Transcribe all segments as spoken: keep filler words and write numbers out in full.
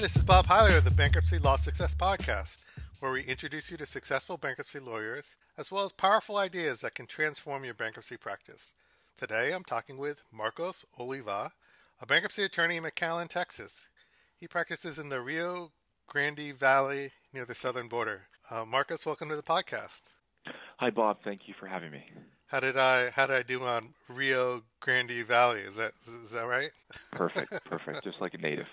Hi, this is Bob Heiler of the Bankruptcy Law Success Podcast, where we introduce you to successful bankruptcy lawyers, as well as powerful ideas that can transform your bankruptcy practice. Today, I'm talking with Marcos Oliva, a bankruptcy attorney in McAllen, Texas. He practices in the Rio Grande Valley near the southern border. Uh, Marcos, welcome to the podcast. Hi, Bob. Thank you for having me. How did I how did I do on Rio Grande Valley? Is that is that right? Perfect, perfect. Just like a native.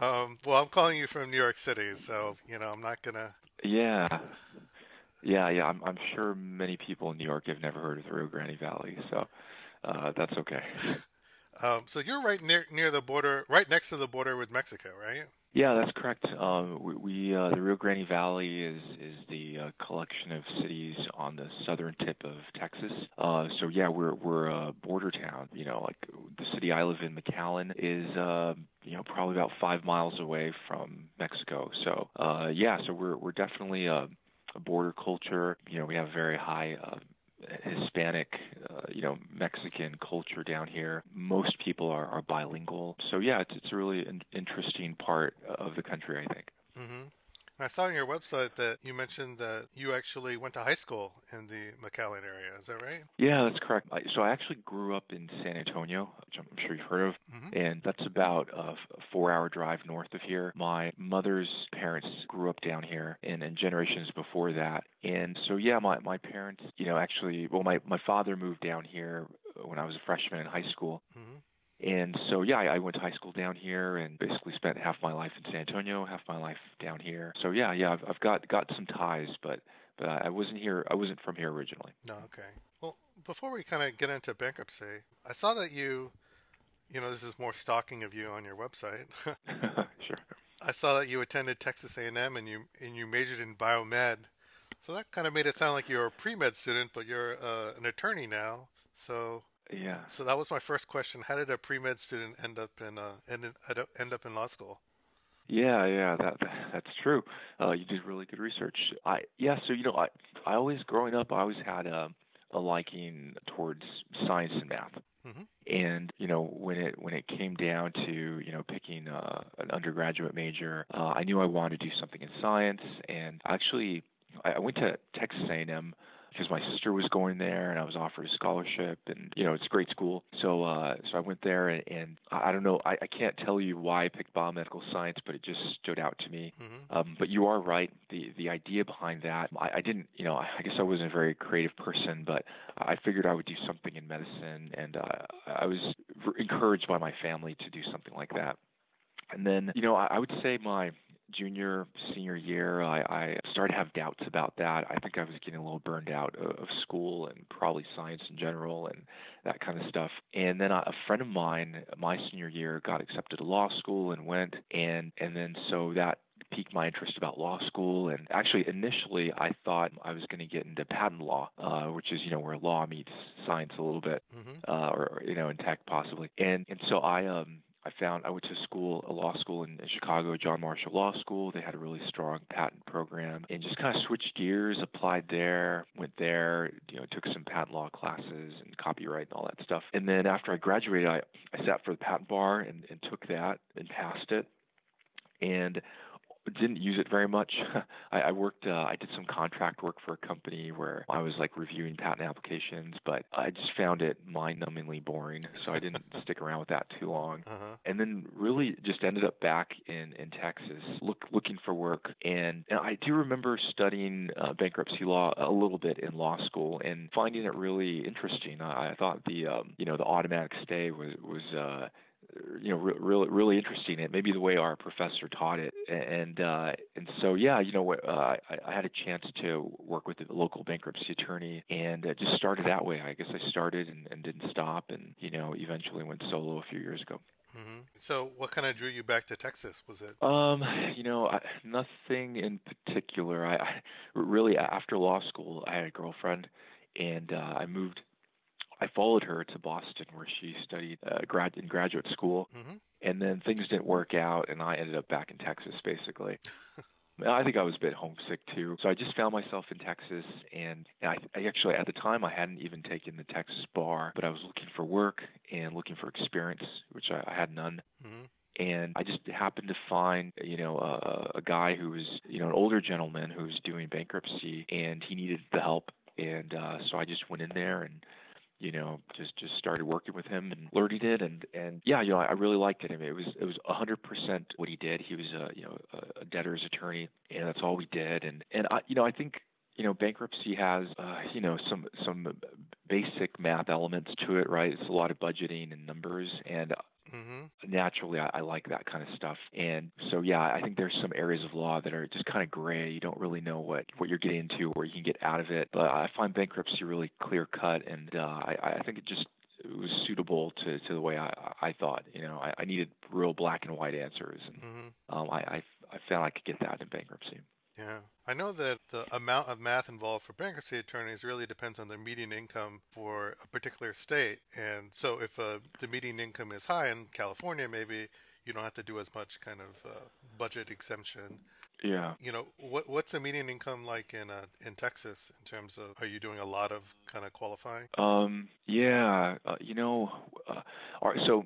um, well, I'm calling you from New York City, so you know I'm not gonna. Yeah, yeah, yeah. I'm I'm sure many people in New York have never heard of the Rio Grande Valley, so uh, that's okay. um, so you're right near near the border, right next to the border with Mexico, right? Yeah, that's correct. Um, we, we uh, the Rio Grande Valley is is the uh, collection of cities on the southern tip of Texas. Uh, so yeah, we're we're a border town. You know, like the city I live in, McAllen, is uh, you know probably about five miles away from Mexico. So uh, yeah, so we're we're definitely a, a border culture. You know, we have very high Uh, Hispanic, uh, you know, Mexican culture down here. Most people are, are bilingual. So, yeah, it's, it's a really an interesting part of the country, I think. Mm-hmm. I saw on your website that you mentioned that you actually went to high school in the McAllen area. Is that right? Yeah, that's correct. So I actually grew up in San Antonio, which I'm sure you've heard of, mm-hmm. and that's about a four-hour drive north of here. My mother's parents grew up down here and, and generations before that. And so, yeah, my, my parents, you know, actually, well, my, my father moved down here when I was a freshman in high school. Mm-hmm. And so, yeah, I went to high school down here and basically spent half my life in San Antonio, half my life down here. So, yeah, yeah, I've, I've got got some ties, but, but I wasn't here. I wasn't from here originally. No, okay. Well, before we kind of get into bankruptcy, I saw that you, you know, this is more stalking of you on your website. Sure. I saw that you attended Texas A and M and you and you majored in biomed. So that kind of made it sound like you were a pre-med student, but you're uh, an attorney now. So. Yeah. So that was my first question. How did a pre-med student end up in uh, end, in, end up in law school? Yeah, yeah, that that's true. Uh, you did really good research. I yeah. So you know, I I always growing up, I always had a a liking towards science and math. Mm-hmm. And you know, when it when it came down to you know picking uh, an undergraduate major, uh, I knew I wanted to do something in science. And actually, I, I went to Texas A and M. Because my sister was going there, and I was offered a scholarship, and you know it's a great school. So, uh, so I went there, and, and I don't know, I, I can't tell you why I picked biomedical science, but it just stood out to me. Mm-hmm. Um, but you are right, the the idea behind that, I, I didn't, you know, I guess I wasn't a very creative person, but I figured I would do something in medicine, and uh, I was encouraged by my family to do something like that. And then, you know, I, I would say my junior, senior year, I, I started to have doubts about that. I think I was getting a little burned out of school and probably science in general and that kind of stuff. And then a friend of mine, my senior year, got accepted to law school and went. And, and then so that piqued my interest about law school. And actually, initially, I thought I was going to get into patent law, uh, which is, you know, where law meets science a little bit, mm-hmm. uh, or, you know, in tech possibly. And, and so I... um. I found I went to school, a law school in, in Chicago, John Marshall Law School. They had a really strong patent program, and just kind of switched gears, applied there, went there, you know, took some patent law classes and copyright and all that stuff. And then after I graduated, I, I sat for the patent bar and, and took that and passed it, and didn't use it very much. I, I worked, uh, I did some contract work for a company where I was like reviewing patent applications, but I just found it mind-numbingly boring. So I didn't stick around with that too long. Uh-huh. And then really just ended up back in, in Texas look, looking for work. And, and I do remember studying uh, bankruptcy law a little bit in law school and finding it really interesting. I, I thought the, um, you know, the automatic stay was, was, uh, you know, re- really, really interesting. It maybe the way our professor taught it, and uh, and so yeah, you know, uh, I, I had a chance to work with a local bankruptcy attorney, and it just started that way. I guess I started and, and didn't stop, and you know, eventually went solo a few years ago. Mm-hmm. So, what kind of drew you back to Texas? Was it? Um, you know, I, nothing in particular. I, I really after law school, I had a girlfriend, and uh, I moved. I followed her to Boston where she studied uh, grad in graduate school, mm-hmm. and then things didn't work out, and I ended up back in Texas, basically. I think I was a bit homesick, too. So I just found myself in Texas, and I, I actually, at the time, I hadn't even taken the Texas bar, but I was looking for work and looking for experience, which I, I had none. Mm-hmm. And I just happened to find, you know, a, a guy who was, you know, an older gentleman who was doing bankruptcy, and he needed the help. And uh, so I just went in there and, you know, just, just started working with him and learning it. And, and yeah, you know, I really liked it. I mean, it was, it was one hundred percent what he did. He was a, you know, a debtor's attorney, and that's all we did. And, and I, you know, I think, you know, bankruptcy has, uh, you know, some, some basic math elements to it, right? It's a lot of budgeting and numbers, and mm-hmm. naturally I, I like that kind of stuff. And so, yeah, I think there's some areas of law that are just kind of gray. You don't really know what, what you're getting into, or you can get out of it. But I find bankruptcy really clear cut. And, uh, I, I think it just, it was suitable to, to the way I, I thought, you know, I, I needed real black and white answers. And, mm-hmm. um, I, I, I found I could get that in bankruptcy. Yeah. I know that the amount of math involved for bankruptcy attorneys really depends on the median income for a particular state. And so if uh, the median income is high in California, maybe you don't have to do as much kind of uh, budget exemption. Yeah. You know, what what's the median income like in uh, in Texas in terms of, are you doing a lot of kind of qualifying? Um, yeah. Uh, you know, uh, all right, so...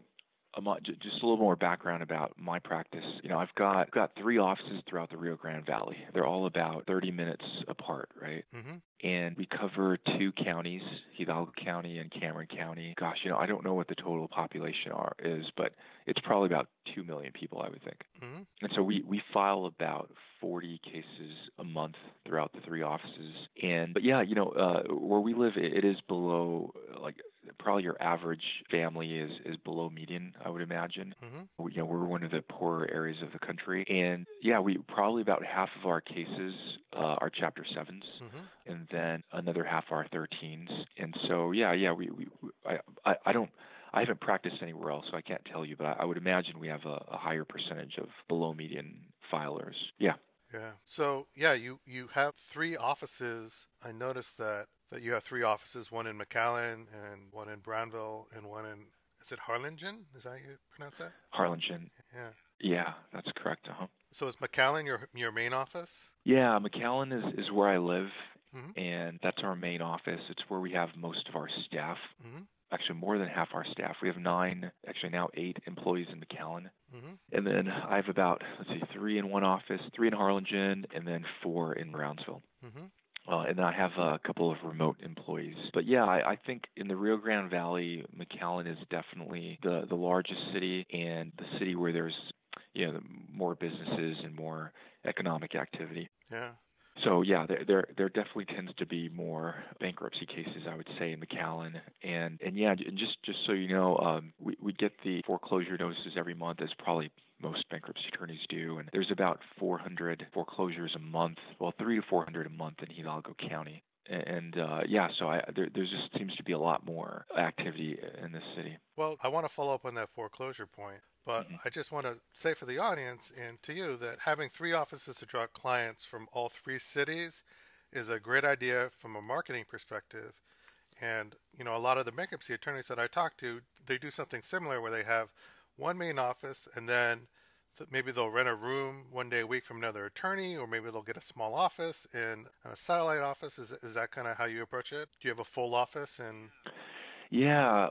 Just a little more background about my practice. You know, I've got I've got three offices throughout the Rio Grande Valley. They're all about thirty minutes apart, right? Mm-hmm. And we cover two counties, Hidalgo County and Cameron County. Gosh, you know, I don't know what the total population are is, but it's probably about two million people, I would think. Mm-hmm. And so we, we file about forty cases a month throughout the three offices. And, but yeah, you know, uh, where we live, it, it is below, like, probably your average family is, is below median, I would imagine. Mm-hmm. We, you know, we're one of the poorer areas of the country. And yeah, we probably about half of our cases uh, are Chapter sevens. Mm-hmm. And then another half are thirteens. And so, yeah, yeah, we, we, we I, I, I don't, I haven't practiced anywhere else, so I can't tell you, but I, I would imagine we have a, a higher percentage of below median filers. Yeah. Yeah. So, yeah, you, you have three offices. I noticed that, that you have three offices, one in McAllen and one in Brownsville and one in, is it Harlingen? Is that how you pronounce that? Harlingen. Yeah. Yeah, that's correct. Uh-huh. So is McAllen your your main office? Yeah, McAllen is, is where I live. Mm-hmm. And that's our main office. It's where we have most of our staff, mm-hmm. actually more than half our staff. We have nine, actually now eight employees in McAllen. Mm-hmm. And then I have about, let's see, three in one office, three in Harlingen, and then four in Brownsville. Mm-hmm. Uh, and I have a couple of remote employees. But yeah, I, I think in the Rio Grande Valley, McAllen is definitely the, the largest city, and the city where there's, you know, more businesses and more economic activity. Yeah. So yeah, there, there there definitely tends to be more bankruptcy cases, I would say, in McAllen. And and yeah, and just, just so you know, um, we, we get the foreclosure notices every month, as probably most bankruptcy attorneys do. And there's about four hundred foreclosures a month, well, three to four hundred a month in Hidalgo County. And uh, yeah, so I, there, there just seems to be a lot more activity in this city. Well, I want to follow up on that foreclosure point, but mm-hmm. I just want to say for the audience and to you that having three offices to draw clients from all three cities is a great idea from a marketing perspective. And, you know, a lot of the bankruptcy attorneys that I talk to, they do something similar where they have one main office, and then maybe they'll rent a room one day a week from another attorney, or maybe they'll get a small office and a satellite office. Is is that kind of how you approach it? Do you have a full office? And yeah,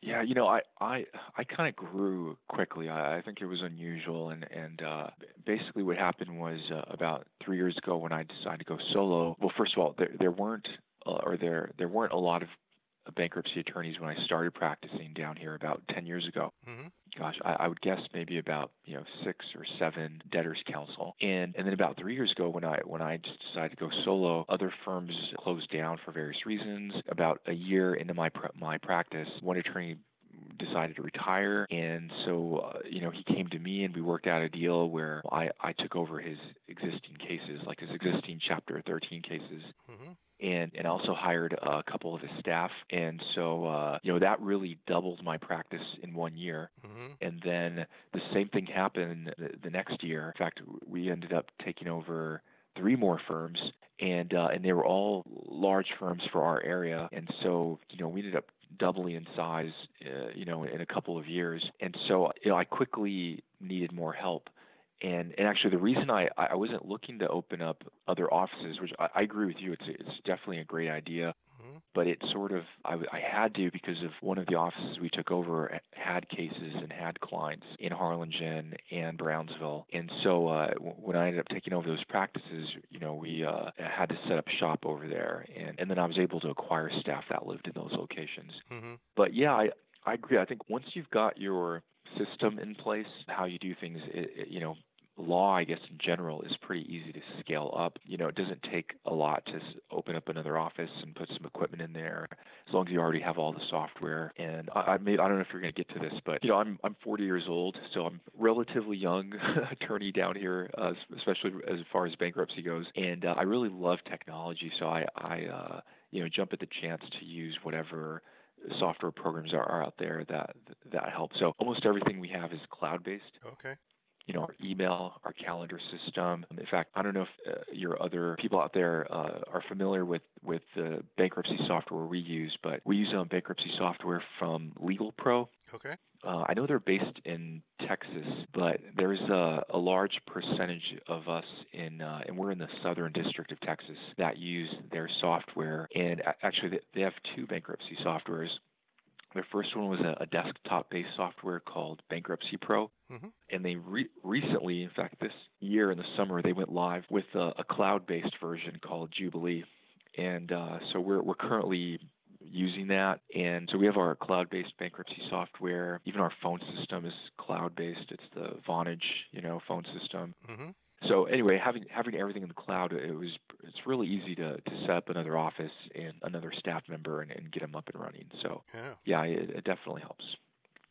yeah. You know, I I, I kind of grew quickly. I, I think it was unusual, and and uh, basically what happened was uh, about three years ago when I decided to go solo. Well, first of all, there there weren't uh, or there there weren't a lot of bankruptcy attorneys when I started practicing down here about ten years ago. Mm-hmm. Gosh, I, I would guess maybe about, you know, six or seven debtors counsel. And and then about three years ago when I when I just decided to go solo, other firms closed down for various reasons. About a year into my my practice, one attorney decided to retire, and so uh, you know, he came to me and we worked out a deal where I, I took over his existing cases, like his existing Chapter thirteen cases. Mm-hmm. And, and also hired a couple of his staff. And so, uh, you know, that really doubled my practice in one year. Mm-hmm. And then the same thing happened the, the next year. In fact, we ended up taking over three more firms, and uh, and they were all large firms for our area. And so, you know, we ended up doubling in size, uh, you know, in a couple of years. And so, you know, I quickly needed more help. And and actually, the reason I, I wasn't looking to open up other offices, which I, I agree with you, it's it's definitely a great idea, mm-hmm. but it sort of, I, I had to because of one of the offices we took over had cases and had clients in Harlingen and Brownsville. And so uh, when I ended up taking over those practices, you know, we uh, had to set up shop over there. And, and then I was able to acquire staff that lived in those locations. Mm-hmm. But yeah, I, I agree. I think once you've got your system in place, how you do things, it, it, you know, law, I guess, in general, is pretty easy to scale up. You know, it doesn't take a lot to open up another office and put some equipment in there, as long as you already have all the software. And I, I, may, I don't know if you're going to get to this, but, you know, I'm I'm forty years old, so I'm relatively young attorney down here, uh, especially as far as bankruptcy goes. And uh, I really love technology, so I, I uh, you know, jump at the chance to use whatever software programs are, are out there that that help. So almost everything we have is cloud-based. Okay. You know, our email, our calendar system. In fact, I don't know if uh, your other people out there uh, are familiar with, with the bankruptcy software we use, but we use um, bankruptcy software from LegalPro. Okay. Uh, I know they're based in Texas, but there's a, a large percentage of us in, uh, and we're in the Southern District of Texas, that use their software. And actually, they have two bankruptcy softwares. Their first one was a, a desktop-based software called Bankruptcy Pro, mm-hmm. and they re- recently, in fact, this year in the summer, they went live with a, a cloud-based version called Jubilee, and uh, so we're we're currently using that, and so we have our cloud-based bankruptcy software. Even our phone system is cloud-based. It's the Vonage, you know, phone system. Mm-hmm. So anyway, having having everything in the cloud, it was it's really easy to, to set up another office and another staff member and, and get them up and running. So yeah, yeah it, it definitely helps.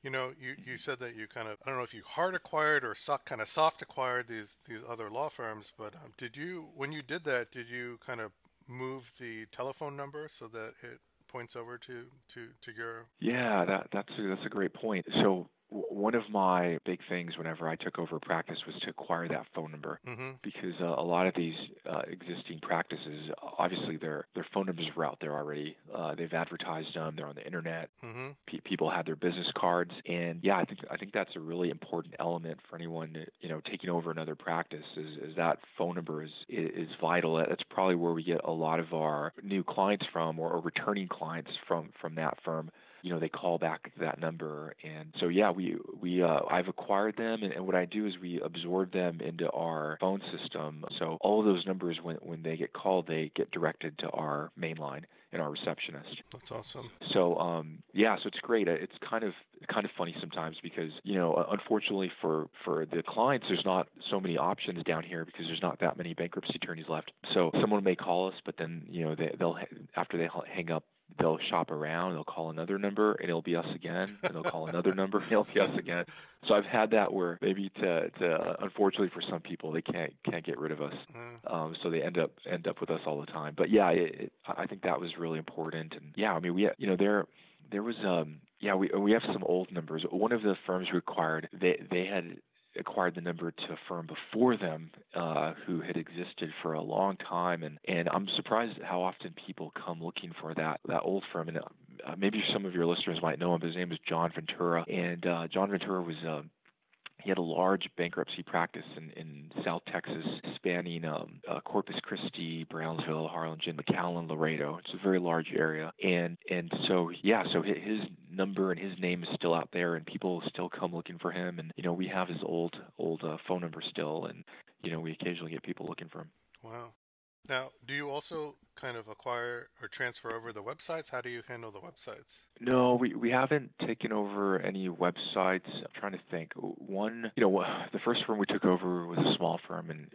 You know, you, you said that you kind of, I don't know if you hard acquired or soft, kind of soft acquired these, these other law firms, but um, did you, when you did that, did you kind of move the telephone number so that it points over to, to, to your? Yeah, that, that's, a, that's a great point. So one of my big things whenever I took over a practice was to acquire that phone number, mm-hmm. because uh, a lot of these uh, existing practices, obviously their their phone numbers were out there already. Uh, they've advertised them. They're on the internet. Mm-hmm. P- people had their business cards, and yeah, I think I think that's a really important element for anyone, you know, taking over another practice. Is, is that phone number is is vital. That's probably where we get a lot of our new clients from, or, or returning clients from from that firm. You know, they call back that number. And so, yeah, we, we, uh, I've acquired them. And, and what I do is we absorb them into our phone system. So all of those numbers, when, when they get called, they get directed to our main line and our receptionist. That's awesome. So, um, yeah, so it's great. It's kind of, kind of funny sometimes because, you know, unfortunately for, for the clients, there's not so many options down here because there's not that many bankruptcy attorneys left. So someone may call us, but then, you know, they, they'll, after they hang up, they'll shop around, they'll call another number, and it'll be us again, and they'll call another number, and it'll be us again. So I've had that where maybe to, to unfortunately for some people, they can't can't get rid of us. Mm. Um, so they end up end up with us all the time. But yeah, it, it, I think that was really important. And yeah, I mean, we you know there there was um yeah we we have some old numbers. One of the firms we acquired, they they had acquired the number to a firm before them uh, who had existed for a long time. And, and I'm surprised at how often people come looking for that, that old firm. And uh, maybe some of your listeners might know him. His name is John Ventura. And uh, John Ventura was uh, he had a large bankruptcy practice in, in South Texas, spanning um, uh, Corpus Christi, Brownsville, Harlingen, McAllen, Laredo. It's a very large area. And and so, yeah, so his number and his name is still out there, and people still come looking for him. And, you know, we have his old, old uh, phone number still, and, you know, we occasionally get people looking for him. Wow. Now, do you also kind of acquire or transfer over the websites? How do you handle the websites? No, we, we haven't taken over any websites. I'm trying to think. One, you know, the first firm we took over was a small firm, and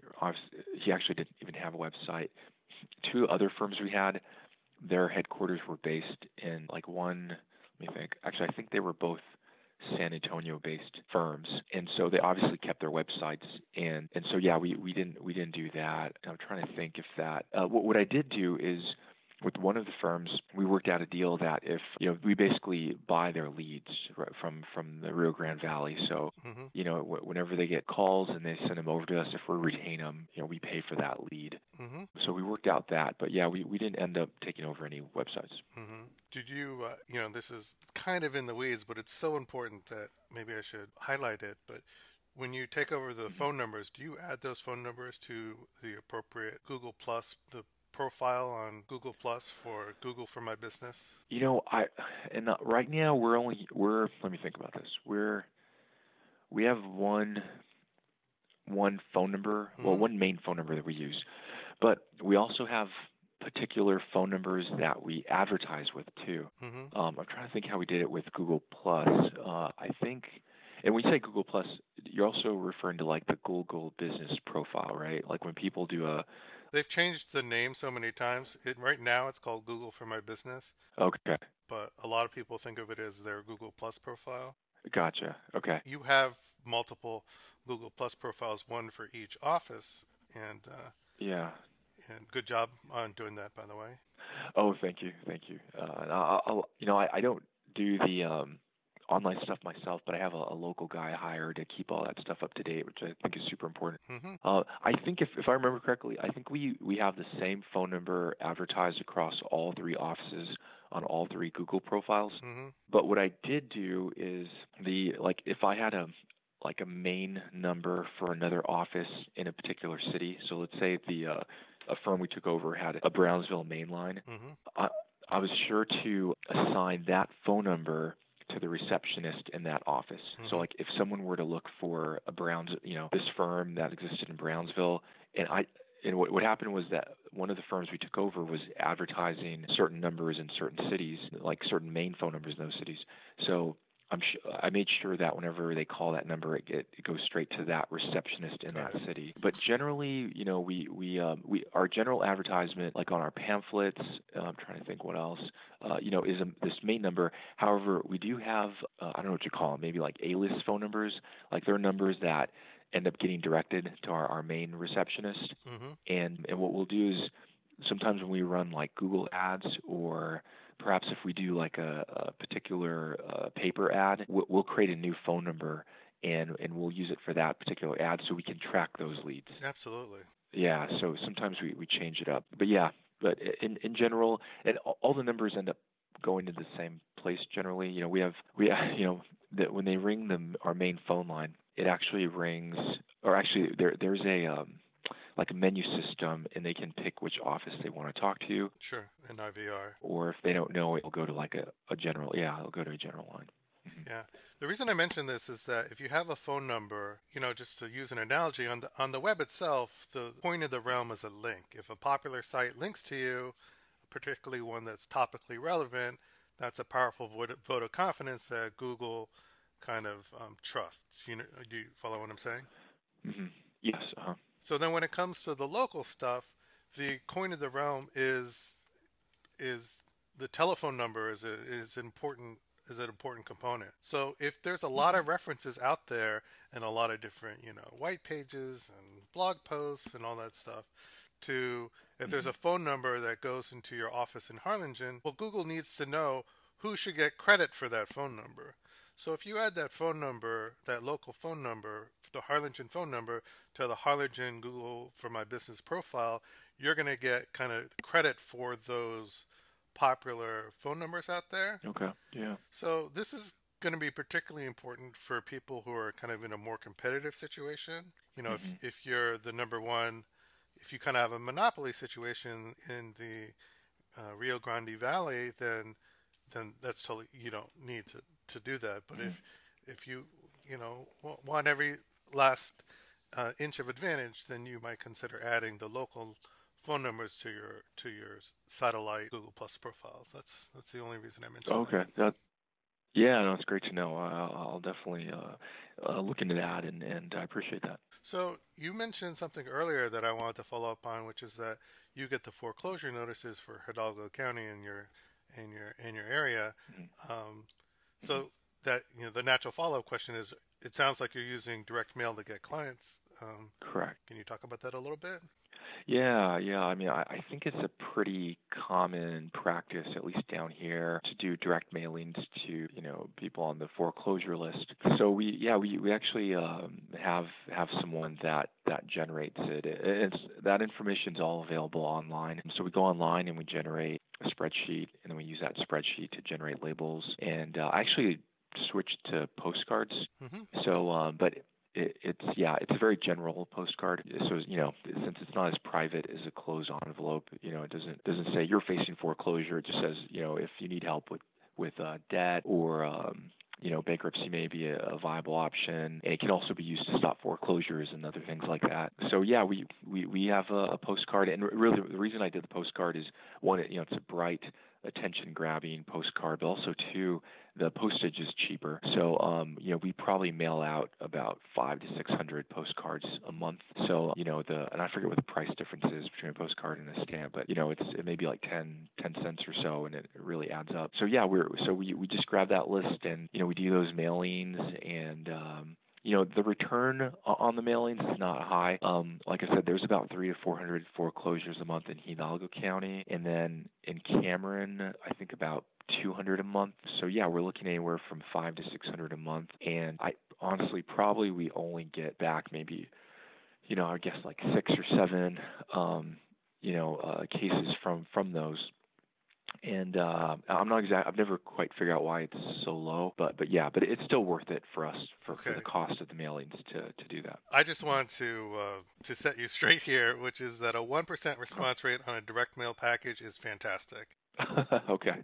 he actually didn't even have a website. Two other firms we had, their headquarters were based in, like, one, let me think. Actually, I think they were both San Antonio-based firms, and so they obviously kept their websites, and and so yeah, we, we didn't we didn't do that. I'm trying to think if that. Uh, what what I did do is with one of the firms, we worked out a deal that if you know we basically buy their leads right, from from the Rio Grande Valley, so mm-hmm. you know w- whenever they get calls and they send them over to us, if we retain them, you know we pay for that lead. Mm-hmm. So we worked out that, but yeah, we, we didn't end up taking over any websites. Mm-hmm. Did you, uh, you know, this is kind of in the weeds, but it's so important that maybe I should highlight it. But When you take over the phone numbers, do you add those phone numbers to the appropriate Google Plus, the profile on Google Plus for Google for My Business? You know, I and not, right now we're only we're let me think about this. We're we have one one phone number, mm-hmm. well, one main phone number that we use, but we also have particular phone numbers that we advertise with too. Mm-hmm. Um, I'm trying to think how we did it with Google Plus. Uh, I think. And when you say Google Plus, you're also referring to like the Google business profile, right? Like when people do a... They've changed the name so many times. It, right now it's called Google for My Business. Okay. But a lot of people think of it as their Google Plus profile. Gotcha. Okay. You have multiple Google Plus profiles, one for each office. And uh, yeah. And good job on doing that, by the way. Oh, thank you. Thank you. Uh, I'll, I'll, you know, I, I don't do the... Um, online stuff myself, but I have a, a local guy I hire to keep all that stuff up to date, which I think is super important. Mm-hmm. Uh, I think if, if I remember correctly, I think we, we have the same phone number advertised across all three offices on all three Google profiles. Mm-hmm. But what I did do is the, like, if I had a, like a main number for another office in a particular city. So let's say the, uh, a firm we took over had a Brownsville main line. Mm-hmm. I, I was sure to assign that phone number to the receptionist in that office. Mm-hmm. So like if someone were to look for a Browns, you know, this firm that existed in Brownsville, and I, and what, what happened was that one of the firms we took over was advertising certain numbers in certain cities, like certain main phone numbers in those cities. So I'm sh- I made sure that whenever they call that number, it, it, it goes straight to that receptionist in that city. But generally, you know, we we um, we our general advertisement, like on our pamphlets, uh, I'm trying to think what else, uh, you know, is a, this main number. However, we do have uh, I don't know what you call them, maybe like A-list phone numbers, like they're numbers that end up getting directed to our, our main receptionist. Mm-hmm. And and what we'll do is sometimes when we run like Google ads or perhaps if we do like a, a particular uh, paper ad, we'll, we'll create a new phone number and, and we'll use it for that particular ad so we can track those leads. Absolutely. Yeah, so sometimes we, we change it up. But yeah, but in, in general, and all the numbers end up going to the same place generally. You know, we have, we you know, that when they ring the, our main phone line, it actually rings, or actually there there's a... Um, like a menu system, and they can pick which office they want to talk to. Sure, an I V R. Or if they don't know, it'll go to like a, a general, yeah, it'll go to a general line. Mm-hmm. Yeah. The reason I mention this is that if you have a phone number, you know, just to use an analogy, on the on the web itself, the point of the realm is a link. If a popular site links to you, particularly one that's topically relevant, that's a powerful vote of confidence that Google kind of um, trusts. You know, do you follow what I'm saying? Mm-hmm. Yes, uh-huh. So then when it comes to the local stuff, the coin of the realm is is the telephone number is a, is important is an important component. So if there's a lot of references out there and a lot of different, you know, white pages and blog posts and all that stuff to if there's a phone number that goes into your office in Harlingen, well, Google needs to know who should get credit for that phone number. So if you add that phone number, that local phone number, the Harlingen phone number, to the Harlingen Google for My Business profile, you're going to get kind of credit for those popular phone numbers out there. Okay, yeah. So this is going to be particularly important for people who are kind of in a more competitive situation. You know, mm-hmm. if, if you're the number one, if you kind of have a monopoly situation in the uh, Rio Grande Valley, then then that's totally, you don't need to. to do that. But mm-hmm. if if you you know want every last uh, inch of advantage, then you might consider adding the local phone numbers to your to your satellite Google Plus profiles. That's that's the only reason I mentioned. Okay, that. That, yeah, no, it's great to know. I'll, I'll definitely uh, uh, look into that, and and I appreciate that. So you mentioned something earlier that I wanted to follow up on, which is that you get the foreclosure notices for Hidalgo County in your in your in your area. Mm-hmm. Um, So that, you know, the natural follow-up question is, it sounds like you're using direct mail to get clients. Um, Correct. Can you talk about that a little bit? Yeah, yeah. I mean, I, I think it's a pretty common practice, at least down here, to do direct mailings to, you know, people on the foreclosure list. So we, yeah, we, we actually um, have have someone that, that generates it. It's, that information's all available online. So we go online and we generate a spreadsheet, and then we use that spreadsheet to generate labels. And uh, I actually switched to postcards. Mm-hmm. So, um, but it, it's yeah, it's a very general postcard. So you know, since it's not as private as a closed envelope, you know, it doesn't doesn't say you're facing foreclosure. It just says, you know, if you need help with with uh, debt or um, you know, bankruptcy may be a, a viable option. And it can also be used to stop foreclosures and other things like that. So yeah, we we we have a, a postcard, and really the reason I did the postcard is one, you know, it's a bright, attention-grabbing postcard, but also too, the postage is cheaper. So, um, you know, we probably mail out about five to six hundred postcards a month. So, you know, the and I forget what the price difference is between a postcard and a stamp, but you know, it's it may be like ten, ten cents or so, and it really adds up. So yeah, we're so we we just grab that list, and you know, we do those mailings, and um, you know, the return on the mailings is not high. Um, like I said, there's about three to four hundred foreclosures a month in Hidalgo County, and then in Cameron, I think about two hundred a month. So yeah, we're looking anywhere from five to six hundred a month. And I honestly, probably we only get back maybe, you know, I guess like six or seven, um, you know, uh, cases from from those. And uh, I'm not exact. I've never quite figured out why it's so low, but but yeah, but it's still worth it for us for, okay. for the cost of the mailings to, to do that. I just want to uh, to set you straight here, which is that a one percent response rate on a direct mail package is fantastic. Okay.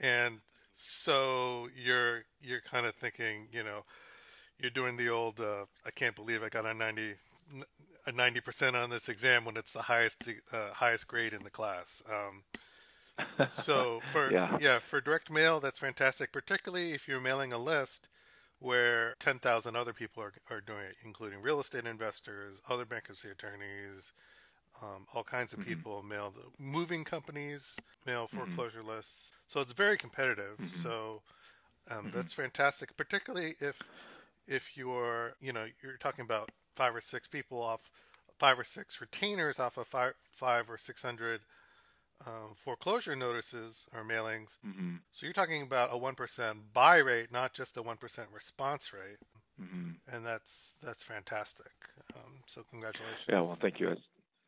And so you're you're kind of thinking, you know, you're doing the old uh, I can't believe I got a ninety. A ninety percent on this exam when it's the highest uh, highest grade in the class. Um, so for yeah. yeah for direct mail, that's fantastic, particularly if you're mailing a list where ten thousand other people are are doing it, including real estate investors, other bankruptcy attorneys, um, all kinds of mm-hmm. people mail the moving companies, mail foreclosure mm-hmm. lists. So it's very competitive. Mm-hmm. So um, mm-hmm. that's fantastic, particularly if if you're you know you're talking about five or six people off, five or six retainers off of five five or six hundred. Uh, foreclosure notices or mailings. Mm-hmm. So you're talking about a one percent buy rate, not just a one percent response rate. Mm-hmm. And that's that's fantastic. Um, so congratulations. Yeah, well, thank you.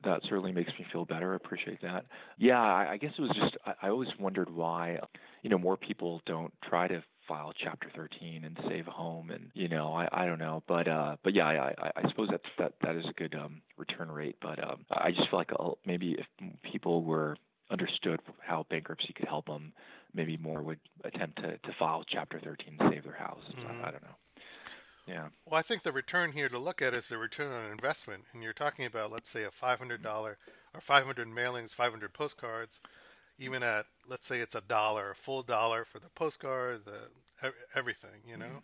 That certainly makes me feel better. I appreciate that. Yeah, I, I guess it was just, I, I always wondered why, you know, more people don't try to file Chapter thirteen and save a home, and you know, I, I don't know, but uh, but yeah, I, I, I suppose that that that is a good um, return rate. But um, I just feel like I'll, maybe if people were understood how bankruptcy could help them, maybe more would attempt to, to file Chapter thirteen and save their house. Mm-hmm. I, I don't know. Yeah. Well, I think the return here to look at is the return on investment, and you're talking about, let's say, a five hundred dollar or five hundred mailings, five hundred postcards. Even at, let's say it's a dollar, a full dollar for the postcard, the everything, you know, mm-hmm.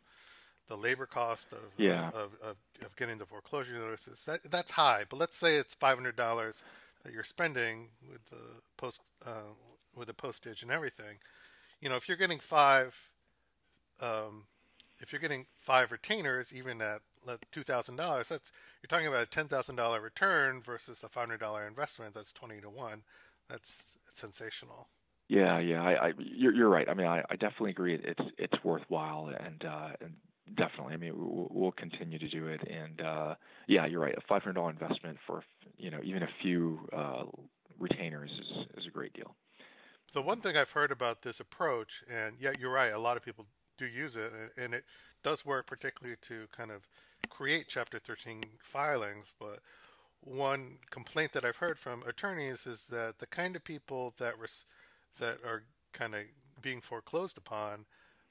the labor cost of, yeah. of, of of getting the foreclosure notices. That that's high, but let's say it's five hundred dollars that you're spending with the post uh, with the postage and everything. You know, if you're getting five, um, if you're getting five retainers, even at two thousand dollars, that's you're talking about a ten thousand dollar return versus a five hundred dollar investment. That's twenty to one. That's sensational. Yeah, yeah, I, I you're, you're right. I mean, I, I definitely agree. It's it's worthwhile, and uh, and definitely, I mean, we'll, we'll continue to do it. And uh, yeah, you're right. A five hundred dollar investment for you know even a few uh, retainers is is a great deal. So one thing I've heard about this approach, and yeah, you're right. A lot of people do use it, and, and it does work, particularly to kind of create Chapter thirteen filings, but. One complaint that I've heard from attorneys is that the kind of people that were, that are kind of being foreclosed upon,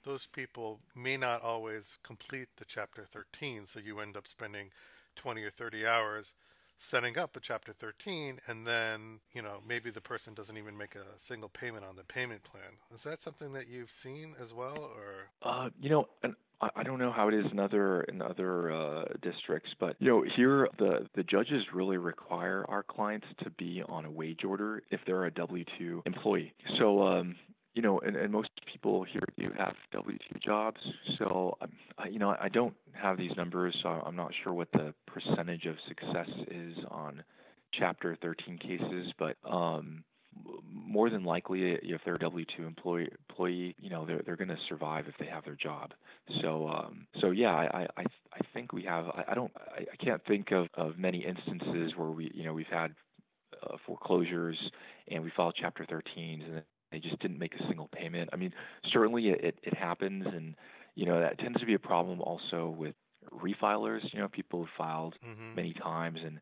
those people may not always complete the Chapter thirteen. So you end up spending twenty or thirty hours setting up a Chapter thirteen, and then you know maybe the person doesn't even make a single payment on the payment plan. Is that something that you've seen as well, or uh, you know? An- I don't know how it is in other in other uh, districts, but you know here the, the judges really require our clients to be on a wage order if they're a W two employee. So um, you know, and, and most people here do have W two jobs. So um, I, you know, I don't have these numbers, so I'm not sure what the percentage of success is on Chapter thirteen cases, but. Um, More than likely, if they're a W two employee, employee, you know, they're they're going to survive if they have their job. So, um, so yeah, I, I I think we have. I, I don't. I, I can't think of, of many instances where we, you know, we've had uh, foreclosures and we filed Chapter thirteens and they just didn't make a single payment. I mean, certainly it, it happens, and you know that tends to be a problem also with refilers, you know, people have filed mm-hmm. many times, and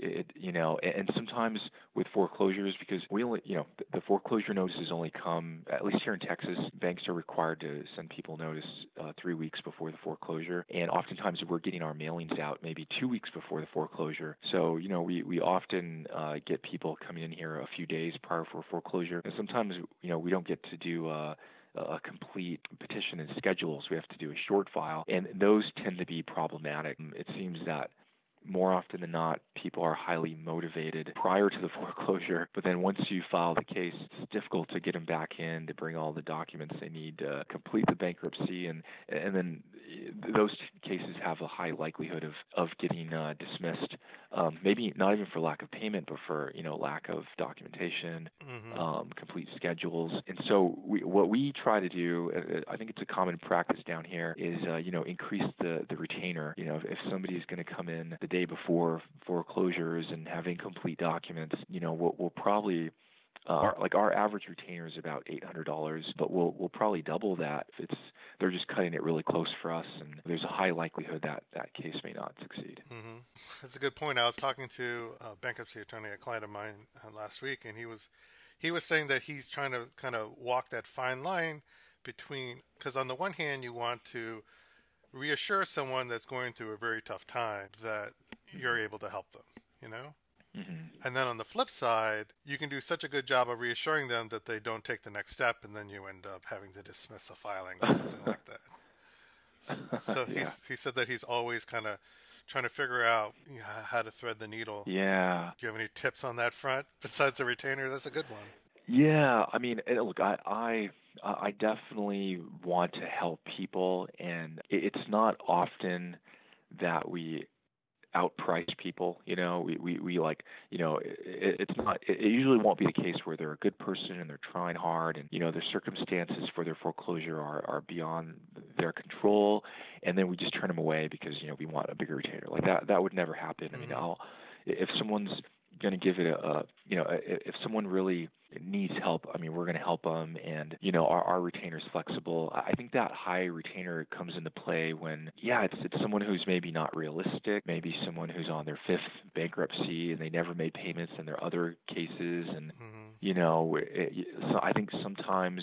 it, you know, and sometimes with foreclosures, because we only, you know, the foreclosure notices only come, at least here in Texas, banks are required to send people notice uh, three weeks before the foreclosure. And oftentimes we're getting our mailings out maybe two weeks before the foreclosure. So, you know, we, we often uh, get people coming in here a few days prior for foreclosure. And sometimes, you know, we don't get to do uh, a complete petition and schedules. We have to do a short file. And those tend to be problematic. It seems that more often than not, people are highly motivated prior to the foreclosure, but then once you file the case, it's difficult to get them back in to bring all the documents they need to complete the bankruptcy, and and then those cases have a high likelihood of of getting uh, dismissed. Um, maybe not even for lack of payment, but for, you know, lack of documentation, mm-hmm. um, complete schedules. And so we, what we try to do, I think it's a common practice down here, is uh, you know, increase the the retainer. You know, if, if somebody's going to come in the day before foreclosures and have incomplete documents, you know, we'll, we'll probably uh, our, like our average retainer is about eight hundred dollars, but we'll we'll probably double that if it's they're just cutting it really close for us, and there's a high likelihood that that case may not succeed. Mm-hmm. That's a good point. I was talking to a bankruptcy attorney, a client of mine, uh, last week, and he was he was saying that he's trying to kind of walk that fine line between, because on the one hand you want to reassure someone that's going through a very tough time that you're able to help them, you know? Mm-hmm. And then on the flip side, you can do such a good job of reassuring them that they don't take the next step, and then you end up having to dismiss a filing or something like that. So, so yeah. he's, he said that he's always kind of trying to figure out, you know, how to thread the needle. Yeah. Do you have any tips on that front besides the retainer? That's a good one. Yeah. I mean, look, I... I... I definitely want to help people, and it's not often that we outprice people. You know, we, we, we like, you know, it, it's not, it usually won't be the case where they're a good person and they're trying hard, and, you know, their circumstances for their foreclosure are, are beyond their control, and then we just turn them away because, you know, we want a bigger retainer. Like that, that would never happen. I mean, I'll, if someone's going to give it a, a, you know, if someone really needs help, I mean, we're going to help them. And, you know, our, our retainer is flexible. I think that high retainer comes into play when, yeah, it's, it's someone who's maybe not realistic, maybe someone who's on their fifth bankruptcy and they never made payments in their other cases. And, mm-hmm. you know, it, so I think sometimes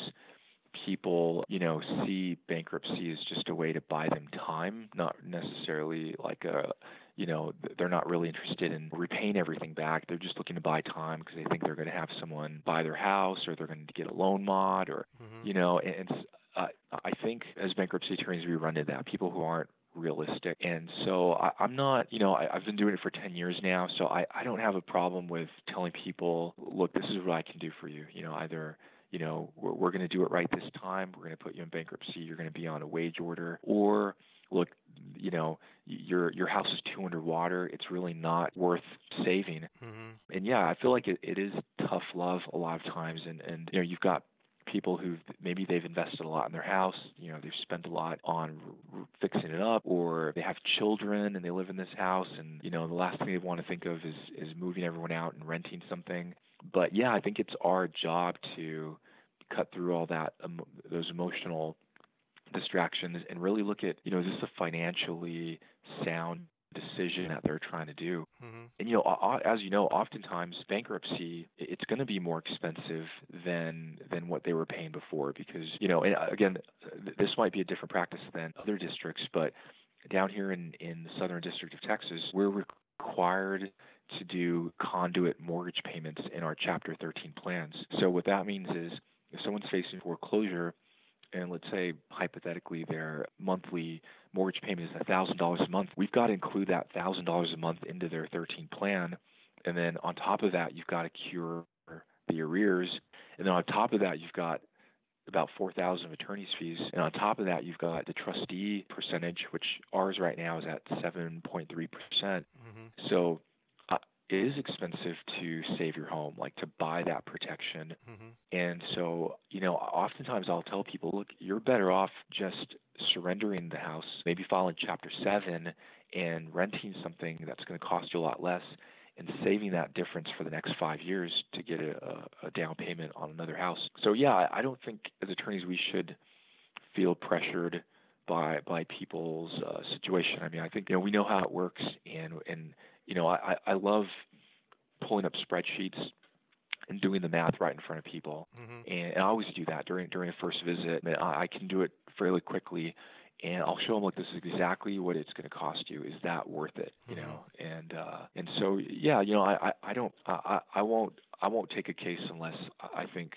people, you know, see bankruptcy as just a way to buy them time, not necessarily like a, you know, they're not really interested in repaying everything back. They're just looking to buy time because they think they're going to have someone buy their house, or they're going to get a loan mod, or, mm-hmm. you know, and uh, I think as bankruptcy attorneys, we run into that, people who aren't realistic. And so I, I'm not, you know, I, I've been doing it for ten years now, so I, I don't have a problem with telling people, look, this is what I can do for you. You know, either, you know, we're, we're going to do it right this time, we're going to put you in bankruptcy, you're going to be on a wage order, or look, you know, your your house is too underwater, it's really not worth saving. Mm-hmm. And yeah, I feel like it, it is tough love a lot of times. And, and, you know, you've got people who maybe they've invested a lot in their house, you know, they've spent a lot on r- r- fixing it up, or they have children and they live in this house, and, you know, the last thing they want to think of is, is moving everyone out and renting something. But yeah, I think it's our job to cut through all that, um, those emotional distractions, and really look at, you know, is this a financially sound decision that they're trying to do? Mm-hmm. And, you know, as you know, oftentimes bankruptcy, it's going to be more expensive than than what they were paying before, because, you know, and again, this might be a different practice than other districts, but down here in, in the Southern District of Texas, we're required to do conduit mortgage payments in our Chapter thirteen plans. So what that means is if someone's facing foreclosure, and let's say hypothetically their monthly mortgage payment is one thousand dollars a month, we've got to include that one thousand dollars a month into their thirteen plan. And then on top of that, you've got to cure the arrears. And then on top of that, you've got about four thousand dollars of attorney's fees. And on top of that, you've got the trustee percentage, which ours right now is at seven point three percent. Mm-hmm. So uh, it is expensive to save your home, like to buy that protection. Mm-hmm. And so, you know, oftentimes I'll tell people, look, you're better off just surrendering the house, maybe filing Chapter seven and renting something that's going to cost you a lot less, and saving that difference for the next five years to get a, a down payment on another house. So yeah, I don't think as attorneys we should feel pressured by by people's uh, situation. I mean, I think, you know, we know how it works, and and you know, I I love pulling up spreadsheets and doing the math right in front of people, mm-hmm. and, and I always do that during during a first visit. I mean, I, I can do it fairly quickly, and I'll show them, like, this is exactly what it's going to cost you. Is that worth it? You mm-hmm. know, and uh, and so yeah, you know, I I, I don't I, I won't I won't take a case unless I think,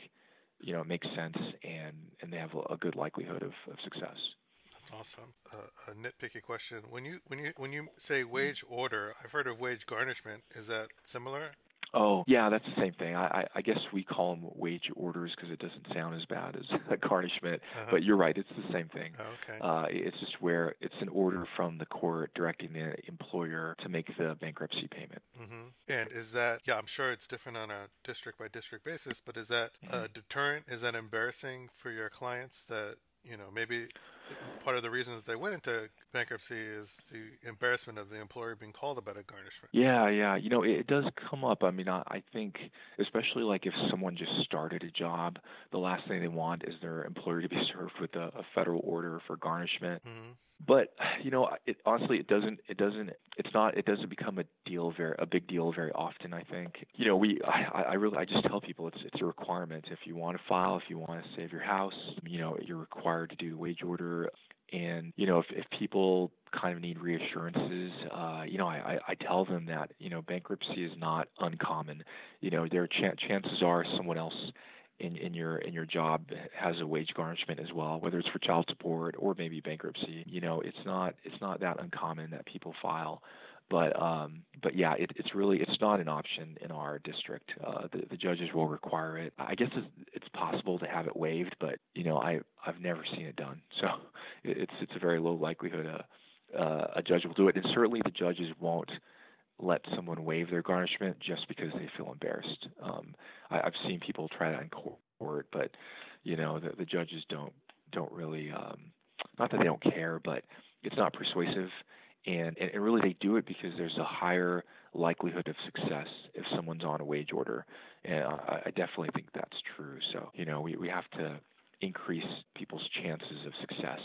you know, it makes sense and and they have a, a good likelihood of, of success. Awesome. Uh, a nitpicky question. When you when you when you say wage order, I've heard of wage garnishment. Is that similar? Oh, yeah, that's the same thing. I, I guess we call them wage orders because it doesn't sound as bad as a garnishment. Uh-huh. But you're right; it's the same thing. Okay. Uh, it's just where it's an order from the court directing the employer to make the bankruptcy payment. Mm-hmm. And is that? Yeah, I'm sure it's different on a district by district basis. But is that mm-hmm. a deterrent? Is that embarrassing for your clients? That, you know, maybe part of the reason that they went into bankruptcy is the embarrassment of the employer being called about a garnishment. Yeah, yeah. You know, it, it does come up. I mean, I, I think, especially like if someone just started a job, the last thing they want is their employer to be served with a, a federal order for garnishment. Mm-hmm. But, you know, it, honestly, it doesn't, it doesn't, it's not, it doesn't become a deal, very, a big deal very often, I think. You know, we, I, I really, I just tell people it's, it's a requirement. If you want to file, if you want to save your house, you know, you're required to do the wage order. And, you know, if, if people kind of need reassurances, uh, you know, I, I tell them that, you know, bankruptcy is not uncommon. You know, there are ch- chances are someone else in, in your in your job has a wage garnishment as well, whether it's for child support or maybe bankruptcy. You know, it's not it's not that uncommon that people file. But um, but yeah, it, it's really it's not an option in our district. Uh, the, the judges will require it. I guess it's, it's possible to have it waived, but you know I I've never seen it done. So it's it's a very low likelihood a uh, a judge will do it, and certainly the judges won't let someone waive their garnishment just because they feel embarrassed. Um, I, I've seen people try that in court, but you know the, the judges don't don't really um, not that they don't care, but it's not persuasive. And, and really they do it because there's a higher likelihood of success if someone's on a wage order. And I, I definitely think that's true. So, you know, we, we have to increase people's chances of success.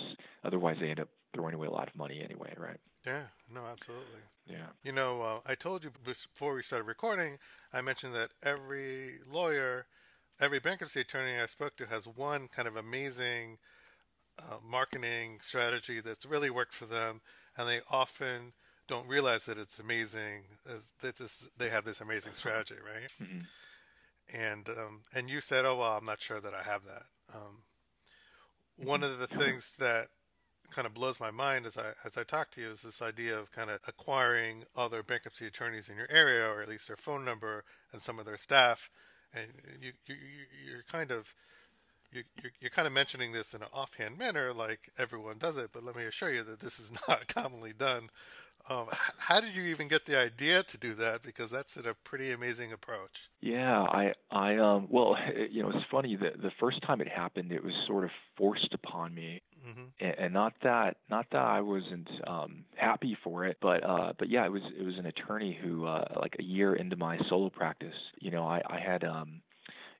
Otherwise, they end up throwing away a lot of money anyway, right? Yeah, no, absolutely. Yeah. You know, uh, I told you before we started recording, I mentioned that every lawyer, every bankruptcy attorney I spoke to has one kind of amazing uh, marketing strategy that's really worked for them. And they often don't realize that it's amazing. That this, they have this amazing strategy, right? Mm-hmm. And um, and you said, "Oh well, I'm not sure that I have that." Um, mm-hmm. One of the things that kind of blows my mind as I as I talk to you is this idea of kind of acquiring other bankruptcy attorneys in your area, or at least their phone number and some of their staff. And you you you're kind of You're, you're kind of mentioning this in an offhand manner, like everyone does it, but let me assure you that this is not commonly done. Um, how did you even get the idea to do that? Because that's a pretty amazing approach. Yeah, I, I, um, well, it, you know, it's funny that the first time it happened, it was sort of forced upon me, mm-hmm. and, and not that, not that I wasn't um, happy for it, but, uh, but yeah, it was, it was an attorney who, uh, like a year into my solo practice, you know, I, I had. Um,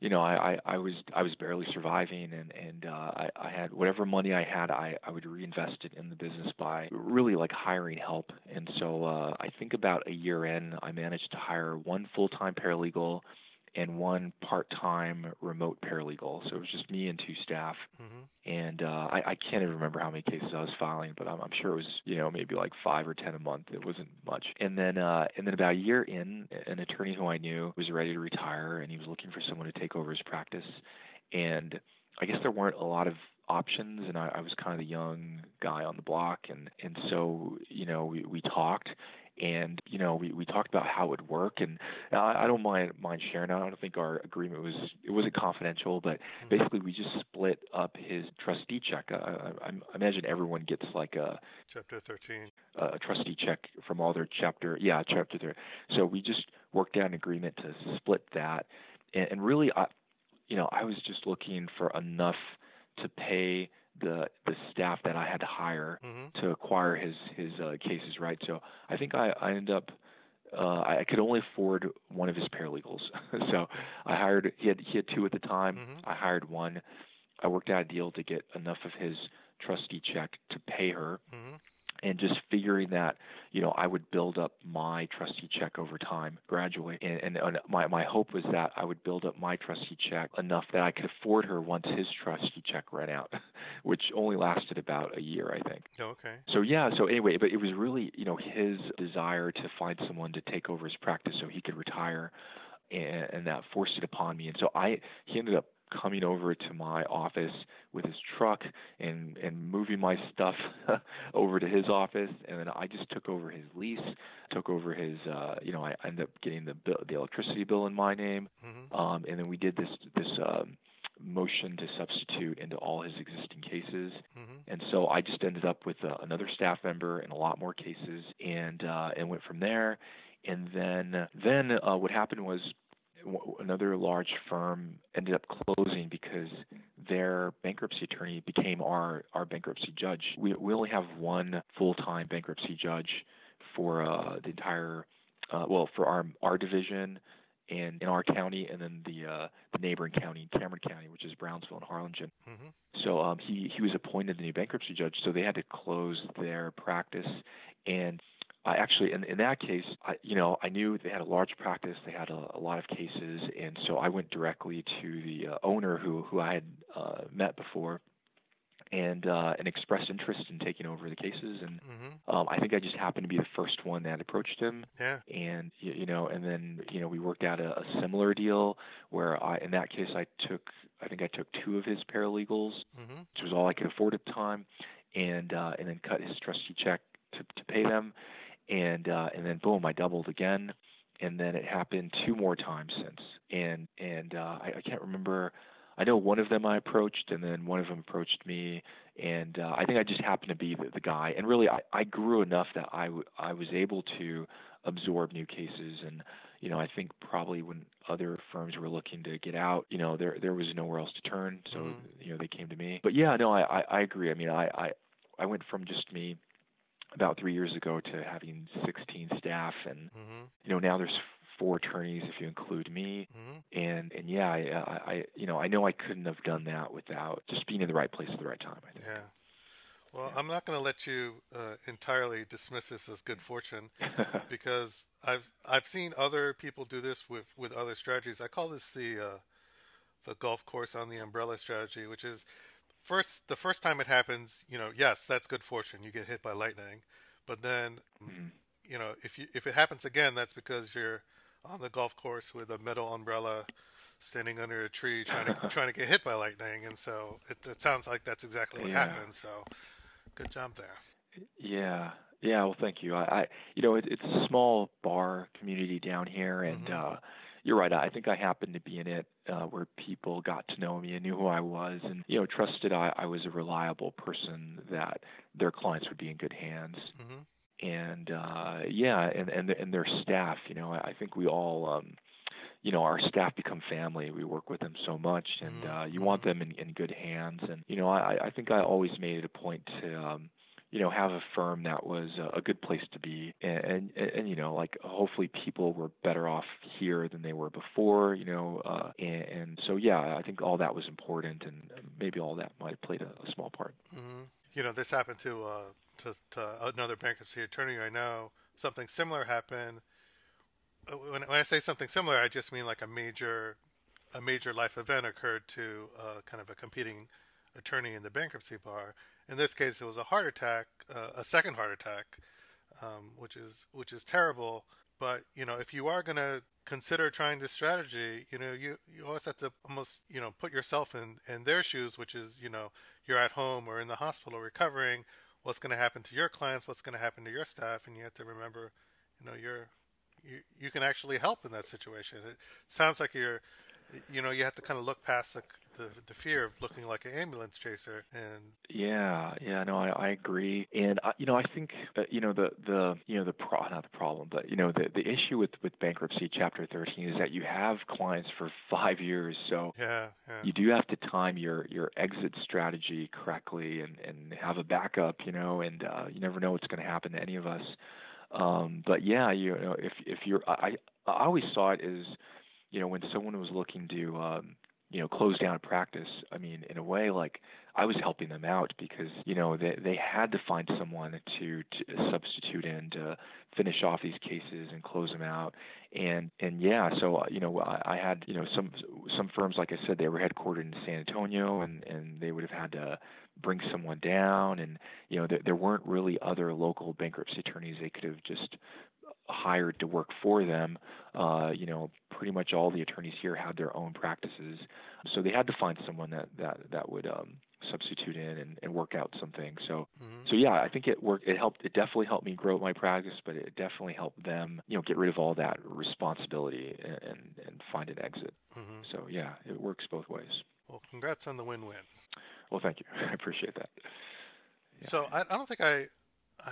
You know, I, I, I was I was barely surviving, and and uh, I, I had whatever money I had, I, I would reinvest it in the business by really like hiring help. And so uh, I think about a year in, I managed to hire one full-time paralegal and one part-time remote paralegal. So it was just me and two staff. Mm-hmm. And uh, I, I can't even remember how many cases I was filing, but I'm, I'm sure it was, you know, maybe like five or ten a month. It wasn't much. And then uh, and then about a year in, an attorney who I knew was ready to retire, and he was looking for someone to take over his practice. And I guess there weren't a lot of options, and I, I was kind of the young guy on the block. And, and so, you know, we, we talked. And, you know, we, we talked about how it would work, and I, I don't mind mind sharing. I don't think our agreement was, it wasn't confidential, but basically we just split up his trustee check. I, I, I imagine everyone gets like a Chapter thirteen. A, a trustee check from all their chapter. Yeah, chapter thirteen. So we just worked out an agreement to split that. And, and really, I, you know, I was just looking for enough to pay the the staff that I had to hire mm-hmm. to acquire his his uh, cases, right? So I think I, I ended up uh, I could only afford one of his paralegals, so I hired he had he had two at the time. Mm-hmm. I hired one. I worked out a deal to get enough of his trustee check to pay her. Mm-hmm. And just figuring that, you know, I would build up my trustee check over time, gradually. And, and my, my hope was that I would build up my trustee check enough that I could afford her once his trustee check ran out, which only lasted about a year, I think. Okay. So, yeah. So anyway, but it was really, you know, his desire to find someone to take over his practice so he could retire. And, and that forced it upon me. And so I, he ended up coming over to my office with his truck and, and moving my stuff over to his office. And then I just took over his lease, took over his, uh, you know, I ended up getting the bill, the electricity bill in my name. Mm-hmm. Um, and then we did this, this, um, motion to substitute into all his existing cases. Mm-hmm. And so I just ended up with uh, another staff member and a lot more cases, and, uh, and went from there. And then, then, uh, what happened was, another large firm ended up closing because their bankruptcy attorney became our, our bankruptcy judge. We, we only have one full-time bankruptcy judge for uh, the entire, uh, well, for our our division and in our county, and then the uh, the neighboring county, Cameron County, which is Brownsville and Harlingen. Mm-hmm. So um, he, he was appointed the new bankruptcy judge, so they had to close their practice. And I actually, in, in that case, I, you know, I knew they had a large practice, they had a, a lot of cases, and so I went directly to the uh, owner who who I had uh, met before, and uh, and expressed interest in taking over the cases, and mm-hmm. um, I think I just happened to be the first one that approached him, yeah. and you, you know, and then you know, we worked out a, a similar deal where I, in that case, I took, I think I took two of his paralegals, mm-hmm. which was all I could afford at the time, and uh, and then cut his trustee check to, to pay them. And uh, and then boom, I doubled again, and then it happened two more times since. And and uh, I, I can't remember. I know one of them I approached, and then one of them approached me. And uh, I think I just happened to be the, the guy. And really, I, I grew enough that I, w- I was able to absorb new cases. And you know, I think probably when other firms were looking to get out, you know, there there was nowhere else to turn, so mm-hmm. you know, they came to me. But yeah, no, I, I, I agree. I mean, I, I I went from just me about three years ago to having sixteen staff, and mm-hmm. you know, now there's four attorneys if you include me, mm-hmm. and and yeah, I, I you know I know I couldn't have done that without just being in the right place at the right time, I think. Yeah. Well, yeah. I'm not going to let you uh, entirely dismiss this as good fortune, because I've I've seen other people do this with with other strategies. I call this the uh, the golf course on the umbrella strategy, which is. First, the first time it happens, you know, yes, that's good fortune. You get hit by lightning, but then, mm-hmm. you know, if you if it happens again, that's because you're on the golf course with a metal umbrella, standing under a tree, trying to trying to get hit by lightning. And so it, it sounds like that's exactly what yeah. happened. So, good job there. Yeah, yeah. Well, thank you. I, I you know, it, it's a small bar community down here, and. Mm-hmm. Uh, You're right. I think I happened to be in it uh, where people got to know me and knew who I was, and you know, trusted I, I was a reliable person that their clients would be in good hands, mm-hmm. and uh, yeah, and and and their staff. You know, I think we all, um, you know, our staff become family. We work with them so much, and mm-hmm. uh, you want them in, in good hands. And you know, I, I think I always made it a point to. Um, you know, have a firm that was a good place to be, and, and, and, you know, like hopefully people were better off here than they were before, you know, uh, and, and so, yeah, I think all that was important, and maybe all that might have played a, a small part. Mm-hmm. You know, this happened to, uh, to, to another bankruptcy attorney I know. Something similar happened. When, when I say something similar, I just mean like a major, a major life event occurred to uh, kind of a competing attorney in the bankruptcy bar. In this case, it was a heart attack, uh, a second heart attack, um, which is which is terrible. But, you know, if you are going to consider trying this strategy, you know, you, you always have to almost, you know, put yourself in, in their shoes, which is, you know, you're at home or in the hospital recovering. What's going to happen to your clients? What's going to happen to your staff? And you have to remember, you know, you're you, you can actually help in that situation. It sounds like you're, you know, you have to kind of look past the The, the fear of looking like an ambulance chaser. And yeah, yeah, no, I, I agree. And, I, you know, I think, uh, you know, the, the, you know, the pro, not the problem, but, you know, the, the issue with, with bankruptcy chapter thirteen is that you have clients for five years. So yeah, yeah. you do have to time your, your exit strategy correctly, and, and have a backup, you know, and uh, you never know what's going to happen to any of us. Um, but yeah, you know, if, if you're, I, I always saw it as, you know, when someone was looking to, um, you know, close down a practice. I mean, in a way, like I was helping them out because, you know, they they had to find someone to, to substitute in to finish off these cases and close them out. And, and yeah, so, you know, I, I had, you know, some some firms, like I said, they were headquartered in San Antonio, and, and they would have had to bring someone down. And, you know, there, there weren't really other local bankruptcy attorneys they could have just hired to work for them. Uh, you know, pretty much all the attorneys here had their own practices. So they had to find someone that, that, that would um, substitute in and, and work out something. So, mm-hmm. so yeah, I think it worked. It helped. It definitely helped me grow my practice, but it definitely helped them, you know, get rid of all that responsibility and, and, and find an exit. Mm-hmm. So yeah, it works both ways. Well, congrats on the win-win. Well, thank you. I appreciate that. Yeah. So I, I don't think I...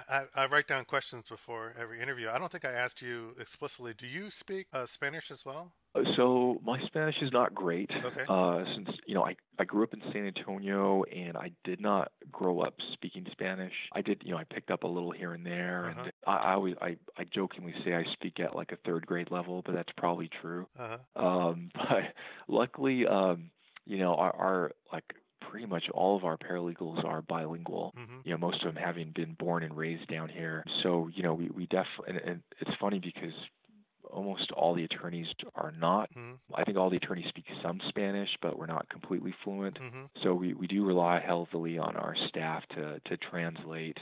I, I write down questions before every interview. I don't think I asked you explicitly. Do you speak uh, Spanish as well? So my Spanish is not great. Okay. Uh, since, you know, I, I grew up in San Antonio and I did not grow up speaking Spanish. I did, you know, I picked up a little here and there. Uh-huh. And I, I always, I, I jokingly say I speak at like a third grade level, but that's probably true. Uh-huh. Um, but luckily, um, you know, our, our like, pretty much all of our paralegals are bilingual, mm-hmm. you know, most of them having been born and raised down here. So, you know, we, we definitely, and, and it's funny because almost all the attorneys are not. Mm-hmm. I think all the attorneys speak some Spanish, but we're not completely fluent. Mm-hmm. So we, we do rely heavily on our staff to, to translate.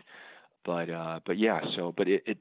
But, uh, but yeah, so, but it, it,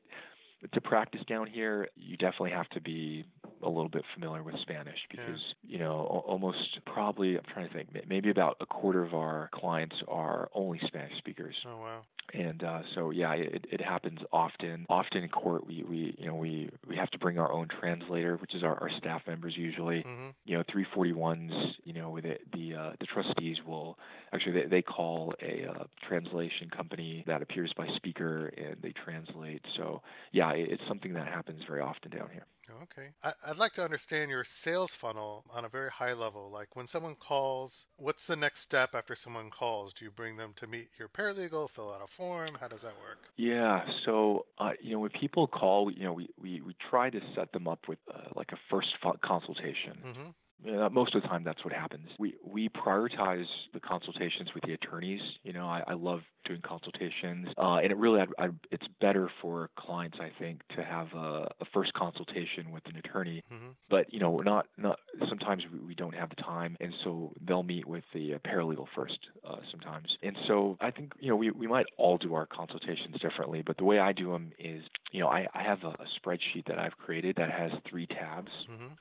to practice down here, you definitely have to be a little bit familiar with Spanish because, yeah. you know, almost probably, I'm trying to think, maybe about a quarter of our clients are only Spanish speakers. Oh, wow. And uh, so, yeah, it, it happens often. Often in court, we, we you know, we, we have to bring our own translator, which is our, our staff members usually. Mm-hmm. You know, three forty-ones, you know, the the, uh, the trustees will actually, they, they call a uh, translation company that appears by speaker and they translate. So, yeah, it, it's something that happens very often down here. Okay. I, I'd like to understand your sales funnel on a very high level. Like when someone calls, what's the next step after someone calls? Do you bring them to meet your paralegal, fill out a form? How does that work? Yeah. So, uh, you know, when people call, you know, we, we, we try to set them up with uh, like a first consultation. Mm-hmm. Uh, most of the time, that's what happens. We we prioritize the consultations with the attorneys. You know, I, I love doing consultations, uh, and it really I, I, it's better for clients, I think, to have a, a first consultation with an attorney. Mm-hmm. But you know, we're not not sometimes we, we don't have the time, and so they'll meet with the paralegal first uh, sometimes. And so I think you know we we might all do our consultations differently, but the way I do them is you know I I have a, a spreadsheet that I've created that has three tabs. Mm-hmm.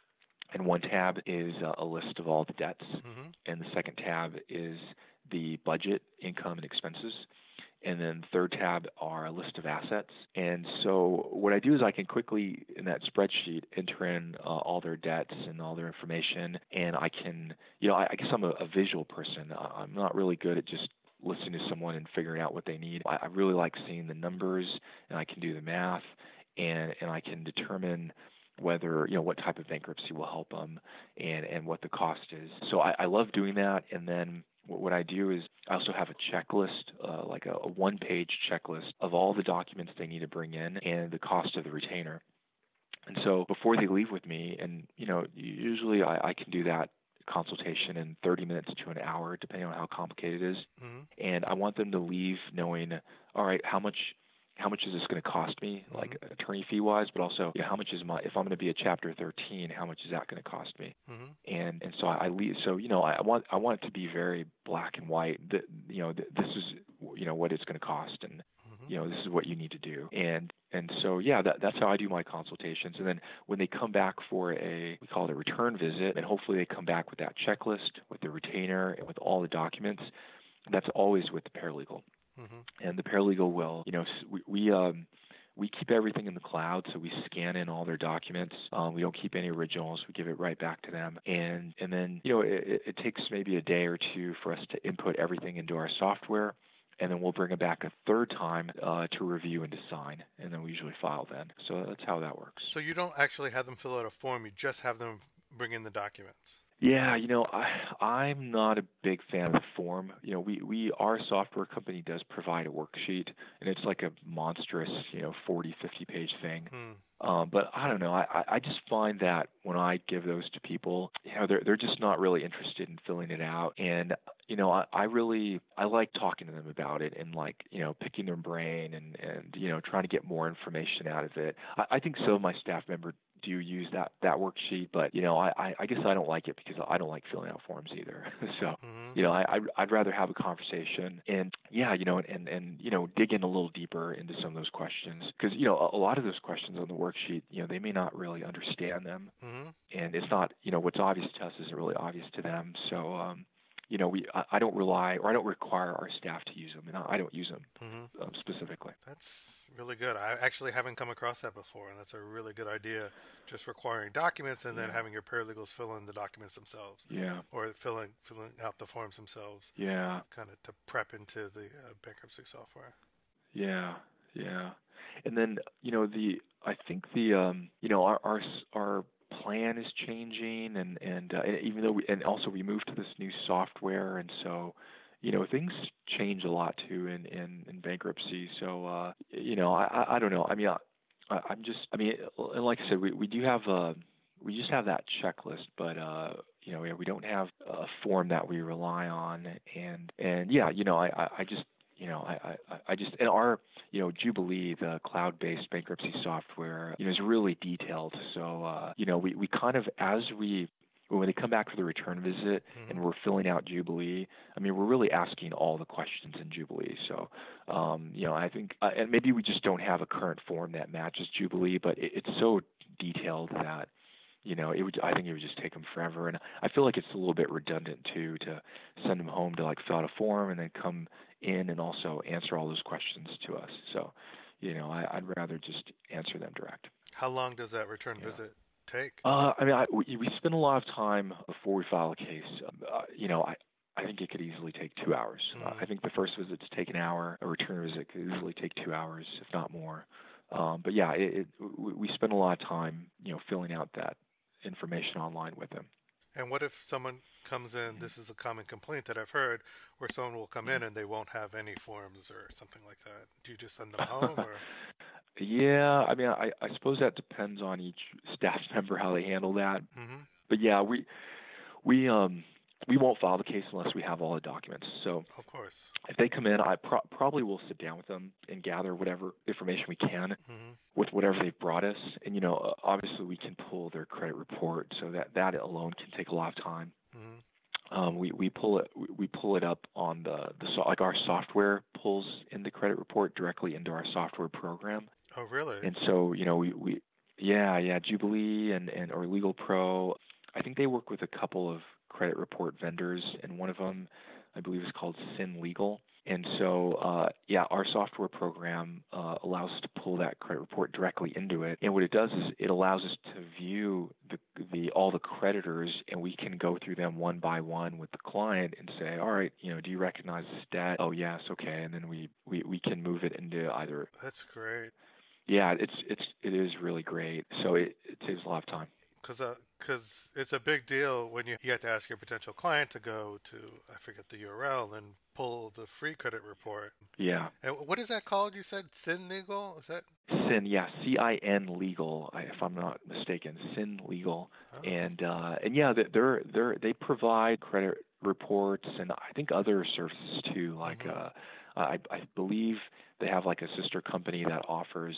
And one tab is a list of all the debts, mm-hmm. and the second tab is the budget, income, and expenses. And then third tab are a list of assets. And so what I do is I can quickly, in that spreadsheet, enter in uh, all their debts and all their information. And I can, you know, I, I guess I'm a, a visual person. I'm not really good at just listening to someone and figuring out what they need. I, I really like seeing the numbers, and I can do the math, and, and I can determine whether, you know, what type of bankruptcy will help them and, and what the cost is. So I, I love doing that. And then what I do is I also have a checklist, uh, like a, a one-page checklist of all the documents they need to bring in and the cost of the retainer. And so before they leave with me, and, you know, usually I, I can do that consultation in thirty minutes to an hour, depending on how complicated it is. Mm-hmm. And I want them to leave knowing, all right, how much How much is this going to cost me, like mm-hmm. attorney fee-wise, but also you know, how much is my, if I'm going to be a Chapter thirteen, how much is that going to cost me? Mm-hmm. And and so I, I leave, so, you know, I want I want it to be very black and white, that, you know, th- this is, you know, what it's going to cost and, mm-hmm. you know, this is what you need to do. And and so, yeah, that, that's how I do my consultations. And then when they come back for a, we call it a return visit, and hopefully they come back with that checklist, with the retainer, and with all the documents, that's always with the paralegal. Mm-hmm. And the paralegal will, you know, we we, um, we keep everything in the cloud, so we scan in all their documents. Um, we don't keep any originals. We give it right back to them. And and then, you know, it, it takes maybe a day or two for us to input everything into our software, and then we'll bring it back a third time uh, to review and to sign, and then we usually file then. So that's how that works. So you don't actually have them fill out a form. You just have them bring in the documents. Yeah, you know, I, I'm not a big fan of the form. You know, we, we our software company does provide a worksheet, and it's like a monstrous, you know, forty, fifty-page thing. Hmm. Um, but I don't know. I, I just find that when I give those to people, you know, they're they're just not really interested in filling it out. And you know, I, I really, I like talking to them about it and like, you know, picking their brain and, and, you know, trying to get more information out of it. I, I think so. My staff member do use that, that worksheet, but you know, I, I guess I don't like it because I don't like filling out forms either. So, mm-hmm. you know, I, I'd rather have a conversation and yeah, you know, and, and, you know, dig in a little deeper into some of those questions. Cause you know, a, a lot of those questions on the worksheet, you know, they may not really understand them mm-hmm. and it's not, you know, what's obvious to us isn't really obvious to them. So, um, you know, we I, I don't rely or I don't require our staff to use them, and I, I don't use them mm-hmm. um, specifically. That's really good. I actually haven't come across that before, and that's a really good idea, just requiring documents and yeah. then having your paralegals fill in the documents themselves. Yeah. Or filling filling out the forms themselves. Yeah. Kind of to prep into the uh, bankruptcy software. Yeah, yeah. And then, you know, the I think the, um, you know, our our, our plan is changing, and and, uh, and even though we, and also we moved to this new software, and so you know things change a lot too in in, in bankruptcy. So uh, you know I I don't know. I mean I, I'm just I mean and like I said we we do have a we just have that checklist, but uh, you know we don't have a form that we rely on, and and yeah you know I I just. You know, I, I, I just, and our, you know, Jubilee, the cloud-based bankruptcy software, you know, is really detailed. So, uh, you know, we, we kind of, as we, when they come back for the return visit mm-hmm. and we're filling out Jubilee, I mean, we're really asking all the questions in Jubilee. So, um, you know, I think, uh, and maybe we just don't have a current form that matches Jubilee, but it, it's so detailed that, you know, it would. I think it would just take them forever, and I feel like it's a little bit redundant too to send them home to like fill out a form and then come in and also answer all those questions to us. So, you know, I, I'd rather just answer them direct. How long does that return yeah. visit take? Uh, I mean, I, we, we spend a lot of time before we file a case. Uh, you know, I. I think it could easily take two hours. Mm-hmm. Uh, I think the first visit's take an hour. A return visit could easily take two hours, if not more. Um, but yeah, it, it, we, we spend a lot of time, you know, filling out that information online with them. And what if someone comes in, this is a common complaint that I've heard, where someone will come in and they won't have any forms or something like that. Do you just send them home? Or? Yeah, I mean, I, I suppose that depends on each staff member, how they handle that. Mm-hmm. But yeah, we we um we won't file the case unless we have all the documents. So of course, if they come in, I pro- probably will sit down with them and gather whatever information we can mm-hmm. with whatever they've brought us. And, you know, obviously we can pull their credit report, so that, that alone can take a lot of time. Mm-hmm. Um, we, we pull it we pull it up on the, the so, like our software pulls in the credit report directly into our software program. Oh, really? And so, you know, we, we yeah, yeah, Jubilee and, and or LegalPro, I think they work with a couple of credit report vendors, and one of them, I believe, is called C I N Legal. And so, uh, yeah, our software program uh, allows us to pull that credit report directly into it. And what it does is it allows us to view the, the all the creditors, and we can go through them one by one with the client and say, all right, you know, do you recognize this debt? Oh, yes, okay. And then we, we, we can move it into either. That's great. Yeah, it's it's it is really great. So it, it saves a lot of time. Because uh, cause it's a big deal when you, you have to ask your potential client to go to, I forget the U R L, and pull the free credit report. Yeah. And what is that called? You said C I N Legal? Is that? C I N, yeah. C I N Legal, if I'm not mistaken. C I N Legal. Oh. And, uh, and yeah, they're, they're, they provide credit reports and I think other services too. Like mm-hmm. uh, I, I believe they have like a sister company that offers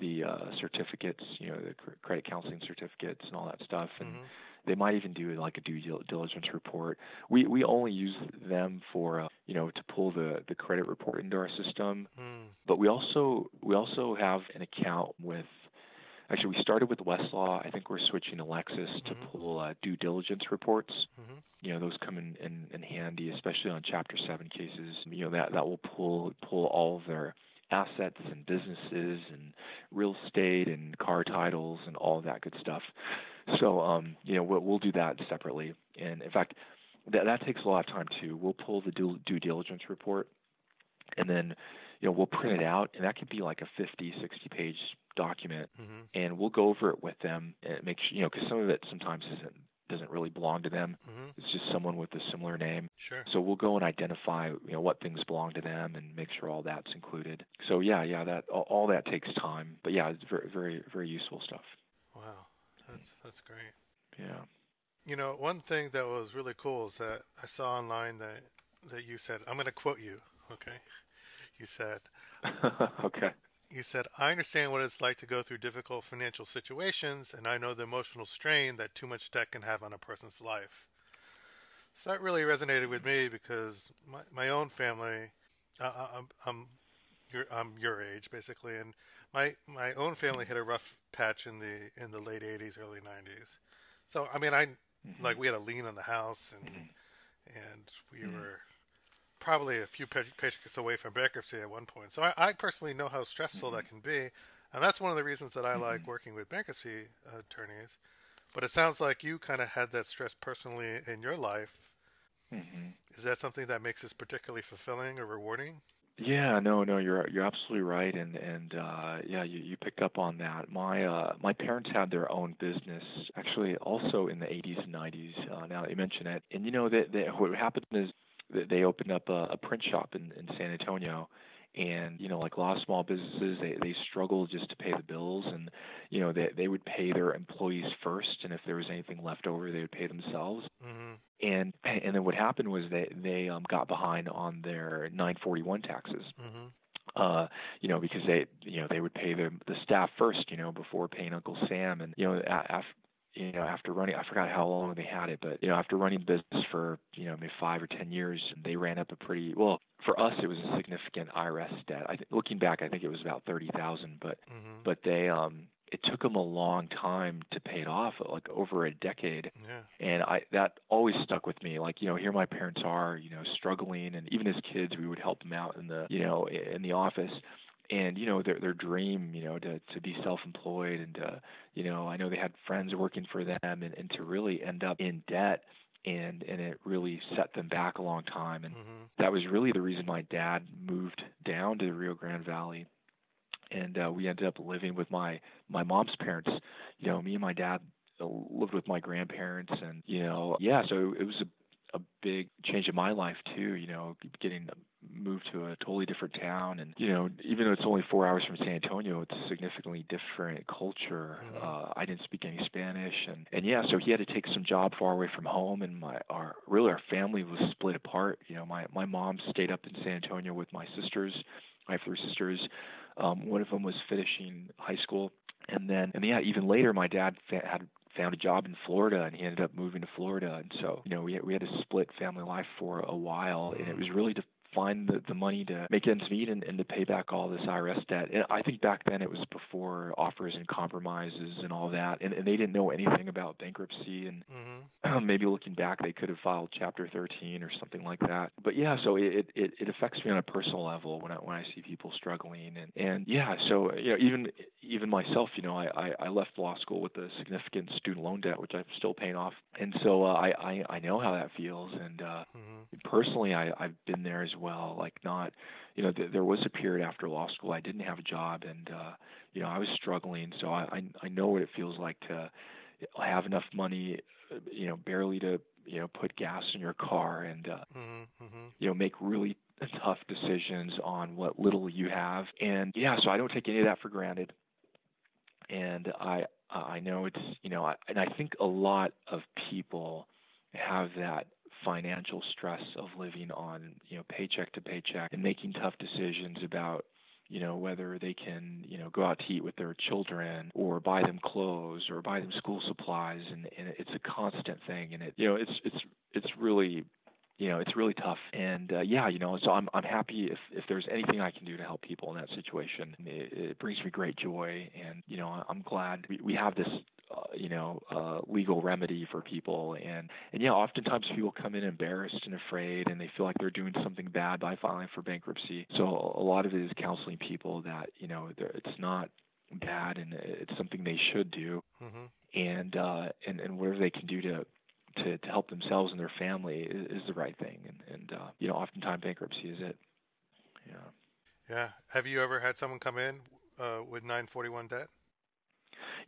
the uh, certificates, you know, the credit counseling certificates and all that stuff. And mm-hmm. they might even do like a due diligence report. We we only use them for, uh, you know, to pull the, the credit report into our system. Mm. But we also we also have an account with, actually we started with Westlaw. I think we're switching to Lexis mm-hmm. to pull uh, due diligence reports. Mm-hmm. You know, those come in, in, in handy, especially on Chapter seven cases. You know, that, that will pull pull all of their assets and businesses and real estate and car titles and all that good stuff. So, um, you know, we'll, we'll do that separately. And in fact, that, that takes a lot of time too. We'll pull the due, due diligence report and then, you know, we'll print it out, and that could be like a fifty, sixty page document mm-hmm. and we'll go over it with them and make sure, you know, because some of it sometimes isn't, doesn't really belong to them. Mm-hmm. It's just someone with a similar name. Sure. So we'll go and identify, you know, what things belong to them and make sure all that's included. So yeah, yeah, that all, all that takes time. But yeah, it's very, very, very useful stuff. Wow, that's that's great. Yeah. You know, one thing that was really cool is that I saw online that that you said. I'm going to quote you, okay? You said, okay. You said, I understand what it's like to go through difficult financial situations, and I know the emotional strain that too much debt can have on a person's life. So that really resonated with me because my, my own family, uh, I'm, I'm, your, I'm your age basically, and my my own family hit a rough patch in the in the late eighties, early nineties. So I mean, I mm-hmm. like we had a lien on the house, and mm-hmm. and we mm-hmm. were probably a few paychecks away from bankruptcy at one point. So I, I personally know how stressful mm-hmm. that can be, and that's one of the reasons that I mm-hmm. like working with bankruptcy attorneys. But it sounds like you kind of had that stress personally in your life. Mm-hmm. Is that something that makes this particularly fulfilling or rewarding? Yeah, no, no, you're you're absolutely right, and and uh, yeah, you, you picked up on that. My uh, my parents had their own business, actually, also in the eighties and nineties. Uh, now that you mention it, and you know that what happened is that they opened up a, a print shop in, in San Antonio. And, you know, like a lot of small businesses, they, they struggle just to pay the bills. And, you know, they, they would pay their employees first. And if there was anything left over, they would pay themselves. Mm-hmm. And and then what happened was they, they um, got behind on their nine forty-one taxes, mm-hmm. uh, you know, because they, you know, they would pay the, the staff first, you know, before paying Uncle Sam. And, you know, after. You know, after running, I forgot how long they had it, but, you know, after running business for, you know, maybe five or ten years, they ran up a pretty, well, for us, it was a significant I R S debt. I th- looking back, I think it was about thirty thousand dollars, but, mm-hmm. but they, um, it took them a long time to pay it off, like over a decade. Yeah. And I, that always stuck with me. Like, you know, here my parents are, you know, struggling, and even as kids, we would help them out in the, you know, in the office. And, you know, their their dream, you know, to, to be self-employed and, to, you know, I know they had friends working for them and, and to really end up in debt and, and it really set them back a long time. And mm-hmm. that was really the reason my dad moved down to the Rio Grande Valley. And uh, we ended up living with my, my mom's parents. You know, me and my dad lived with my grandparents and, you know, yeah, so it was a a big change in my life too, you know, getting moved to a totally different town. And, you know, even though it's only four hours from San Antonio, it's a significantly different culture. Mm-hmm. Uh, I didn't speak any Spanish. And, and yeah, so he had to take some job far away from home. And my, our, really our family was split apart. You know, my, my mom stayed up in San Antonio with my sisters. I have three sisters. Um, one of them was finishing high school. And then, and yeah, even later, my dad fa- had found a job in Florida, and he ended up moving to Florida. And so, you know, we we had a split family life for a while, and it was really to find the, the money to make ends meet and, and to pay back all this I R S debt. And I think back then it was before offers and compromises and all that, and, and they didn't know anything about bankruptcy. And mm-hmm. maybe looking back, they could have filed Chapter thirteen or something like that. But yeah, so it, it, it affects me on a personal level when I when I see people struggling, and, and yeah, so you know even even myself, you know, I, I left law school with a significant student loan debt, which I'm still paying off, and so uh, I, I I know how that feels, and uh, mm-hmm. personally, I I've been there as well. Like not, you know, th- there was a period after law school I didn't have a job, and uh, you know I was struggling. So I, I I know what it feels like to have enough money, you know, barely to you know put gas in your car, and uh, mm-hmm, mm-hmm. you know make really tough decisions on what little you have. And yeah, so I don't take any of that for granted. And I I know it's you know I, and I think a lot of people have that financial stress of living on, you know, paycheck to paycheck and making tough decisions about, you know, whether they can, you know, go out to eat with their children or buy them clothes or buy them school supplies. And, and it's a constant thing. And it, you know, it's, it's, it's really, you know, it's really tough. And uh, yeah, you know, so I'm, I'm happy if, if there's anything I can do to help people in that situation, it, it brings me great joy. And, you know, I'm glad we, we have this, Uh, you know, uh, legal remedy for people. And, and yeah, oftentimes people come in embarrassed and afraid, and they feel like they're doing something bad by filing for bankruptcy. So a lot of it is counseling people that, you know, it's not bad and it's something they should do. Mm-hmm. And, uh, and, and whatever they can do to, to, to help themselves and their family is, is the right thing. And, and uh, you know, oftentimes bankruptcy is it. Yeah. Yeah. Have you ever had someone come in uh, with nine forty-one debt?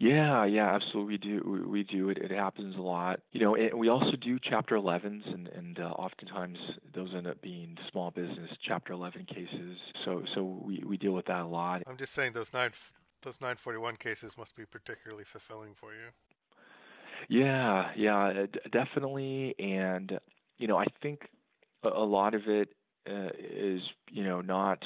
Yeah, yeah, absolutely. We do. We, we do. It, it happens a lot. You know, and we also do Chapter elevens, and, and uh, oftentimes those end up being small business Chapter eleven cases. So so we, we deal with that a lot. I'm just saying those nine those nine forty-one cases must be particularly fulfilling for you. Yeah, yeah, d- definitely. And, you know, I think a, a lot of it uh, is, you know, not,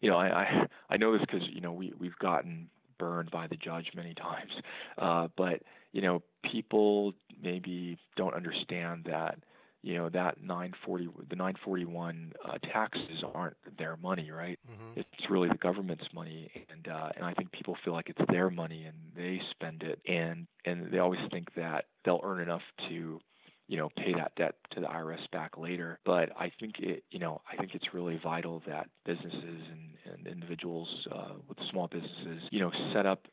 you know, I, I, I know this because, you know, we, we've gotten burned by the judge many times, uh, but, you know, people maybe don't understand that, you know, that nine forty, the nine forty-one uh, taxes aren't their money, right? Mm-hmm. It's really the government's money, and uh, and I think people feel like it's their money and they spend it, and and they always think that they'll earn enough to, you know, pay that debt to the I R S back later. But I think it, you know, I think it's really vital that businesses and, and individuals uh, with small businesses, you know, set up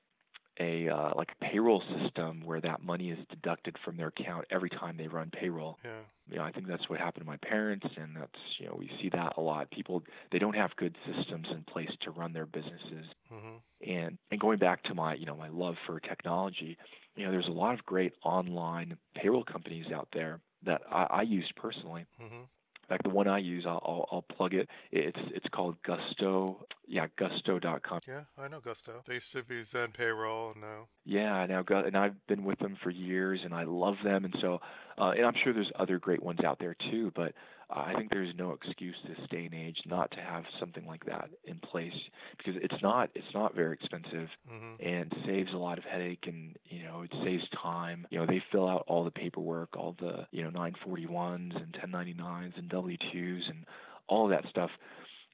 a uh, like a payroll system where that money is deducted from their account every time they run payroll. Yeah. You know, I think that's what happened to my parents, and that's, you know, we see that a lot. People, they don't have good systems in place to run their businesses. Mm-hmm. And and going back to my, you know, my love for technology, you know, there's a lot of great online payroll companies out there that I, I use personally. Mm-hmm. In fact, the one I use, I'll, I'll, I'll plug it. It's it's called Gusto. Yeah, Gusto dot com. Yeah, I know Gusto. They used to be Zen Payroll now. Yeah, now and I've been with them for years, and I love them. And so, uh, and I'm sure there's other great ones out there too. But I think there's no excuse this day and age not to have something like that in place, because it's not it's not very expensive, mm-hmm. and saves a lot of headache, and, you know, it saves time. You know, they fill out all the paperwork, all the, you know, nine forty-ones and ten ninety-nines and W twos and all of that stuff.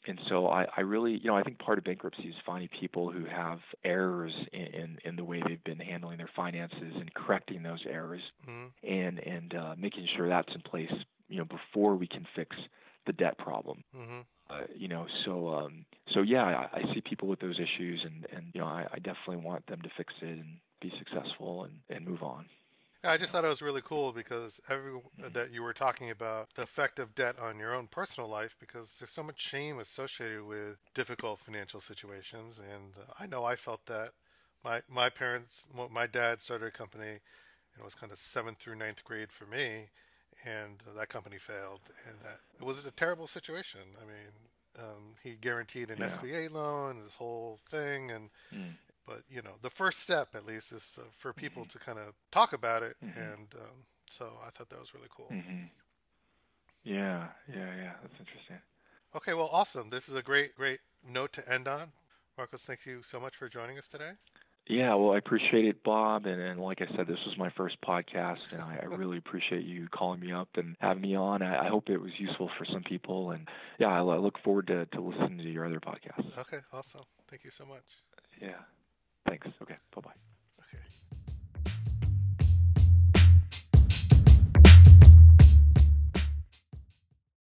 And so I, I really, you know, I think part of bankruptcy is finding people who have errors in, in, in the way they've been handling their finances and correcting those errors, mm-hmm. and and uh, making sure that's in place, you know, before we can fix the debt problem. Mm-hmm. Uh, you know, so um, so yeah, I, I see people with those issues, and, and you know, I, I definitely want them to fix it and be successful and, and move on. I just thought it was really cool because every that you were talking about the effect of debt on your own personal life, because there's so much shame associated with difficult financial situations, and I know I felt that. My my parents, my dad started a company, and it was kind of seventh through ninth grade for me, and that company failed, and that it was a terrible situation. I mean, um, he guaranteed an yeah. S B A loan, this whole thing, and. Mm. But, you know, the first step, at least, is to, for people mm-hmm. to kind of talk about it. Mm-hmm. And um, so I thought that was really cool. Mm-hmm. Yeah, yeah, yeah. That's interesting. Okay, well, awesome. This is a great, great note to end on. Marcos, thank you so much for joining us today. Yeah, well, I appreciate it, Bob. And, and like I said, this was my first podcast, and I, I really appreciate you calling me up and having me on. I, I hope it was useful for some people. And, yeah, I, I look forward to, to listening to your other podcasts. Okay, awesome. Thank you so much. Yeah. Thanks. Okay. Bye-bye. Okay.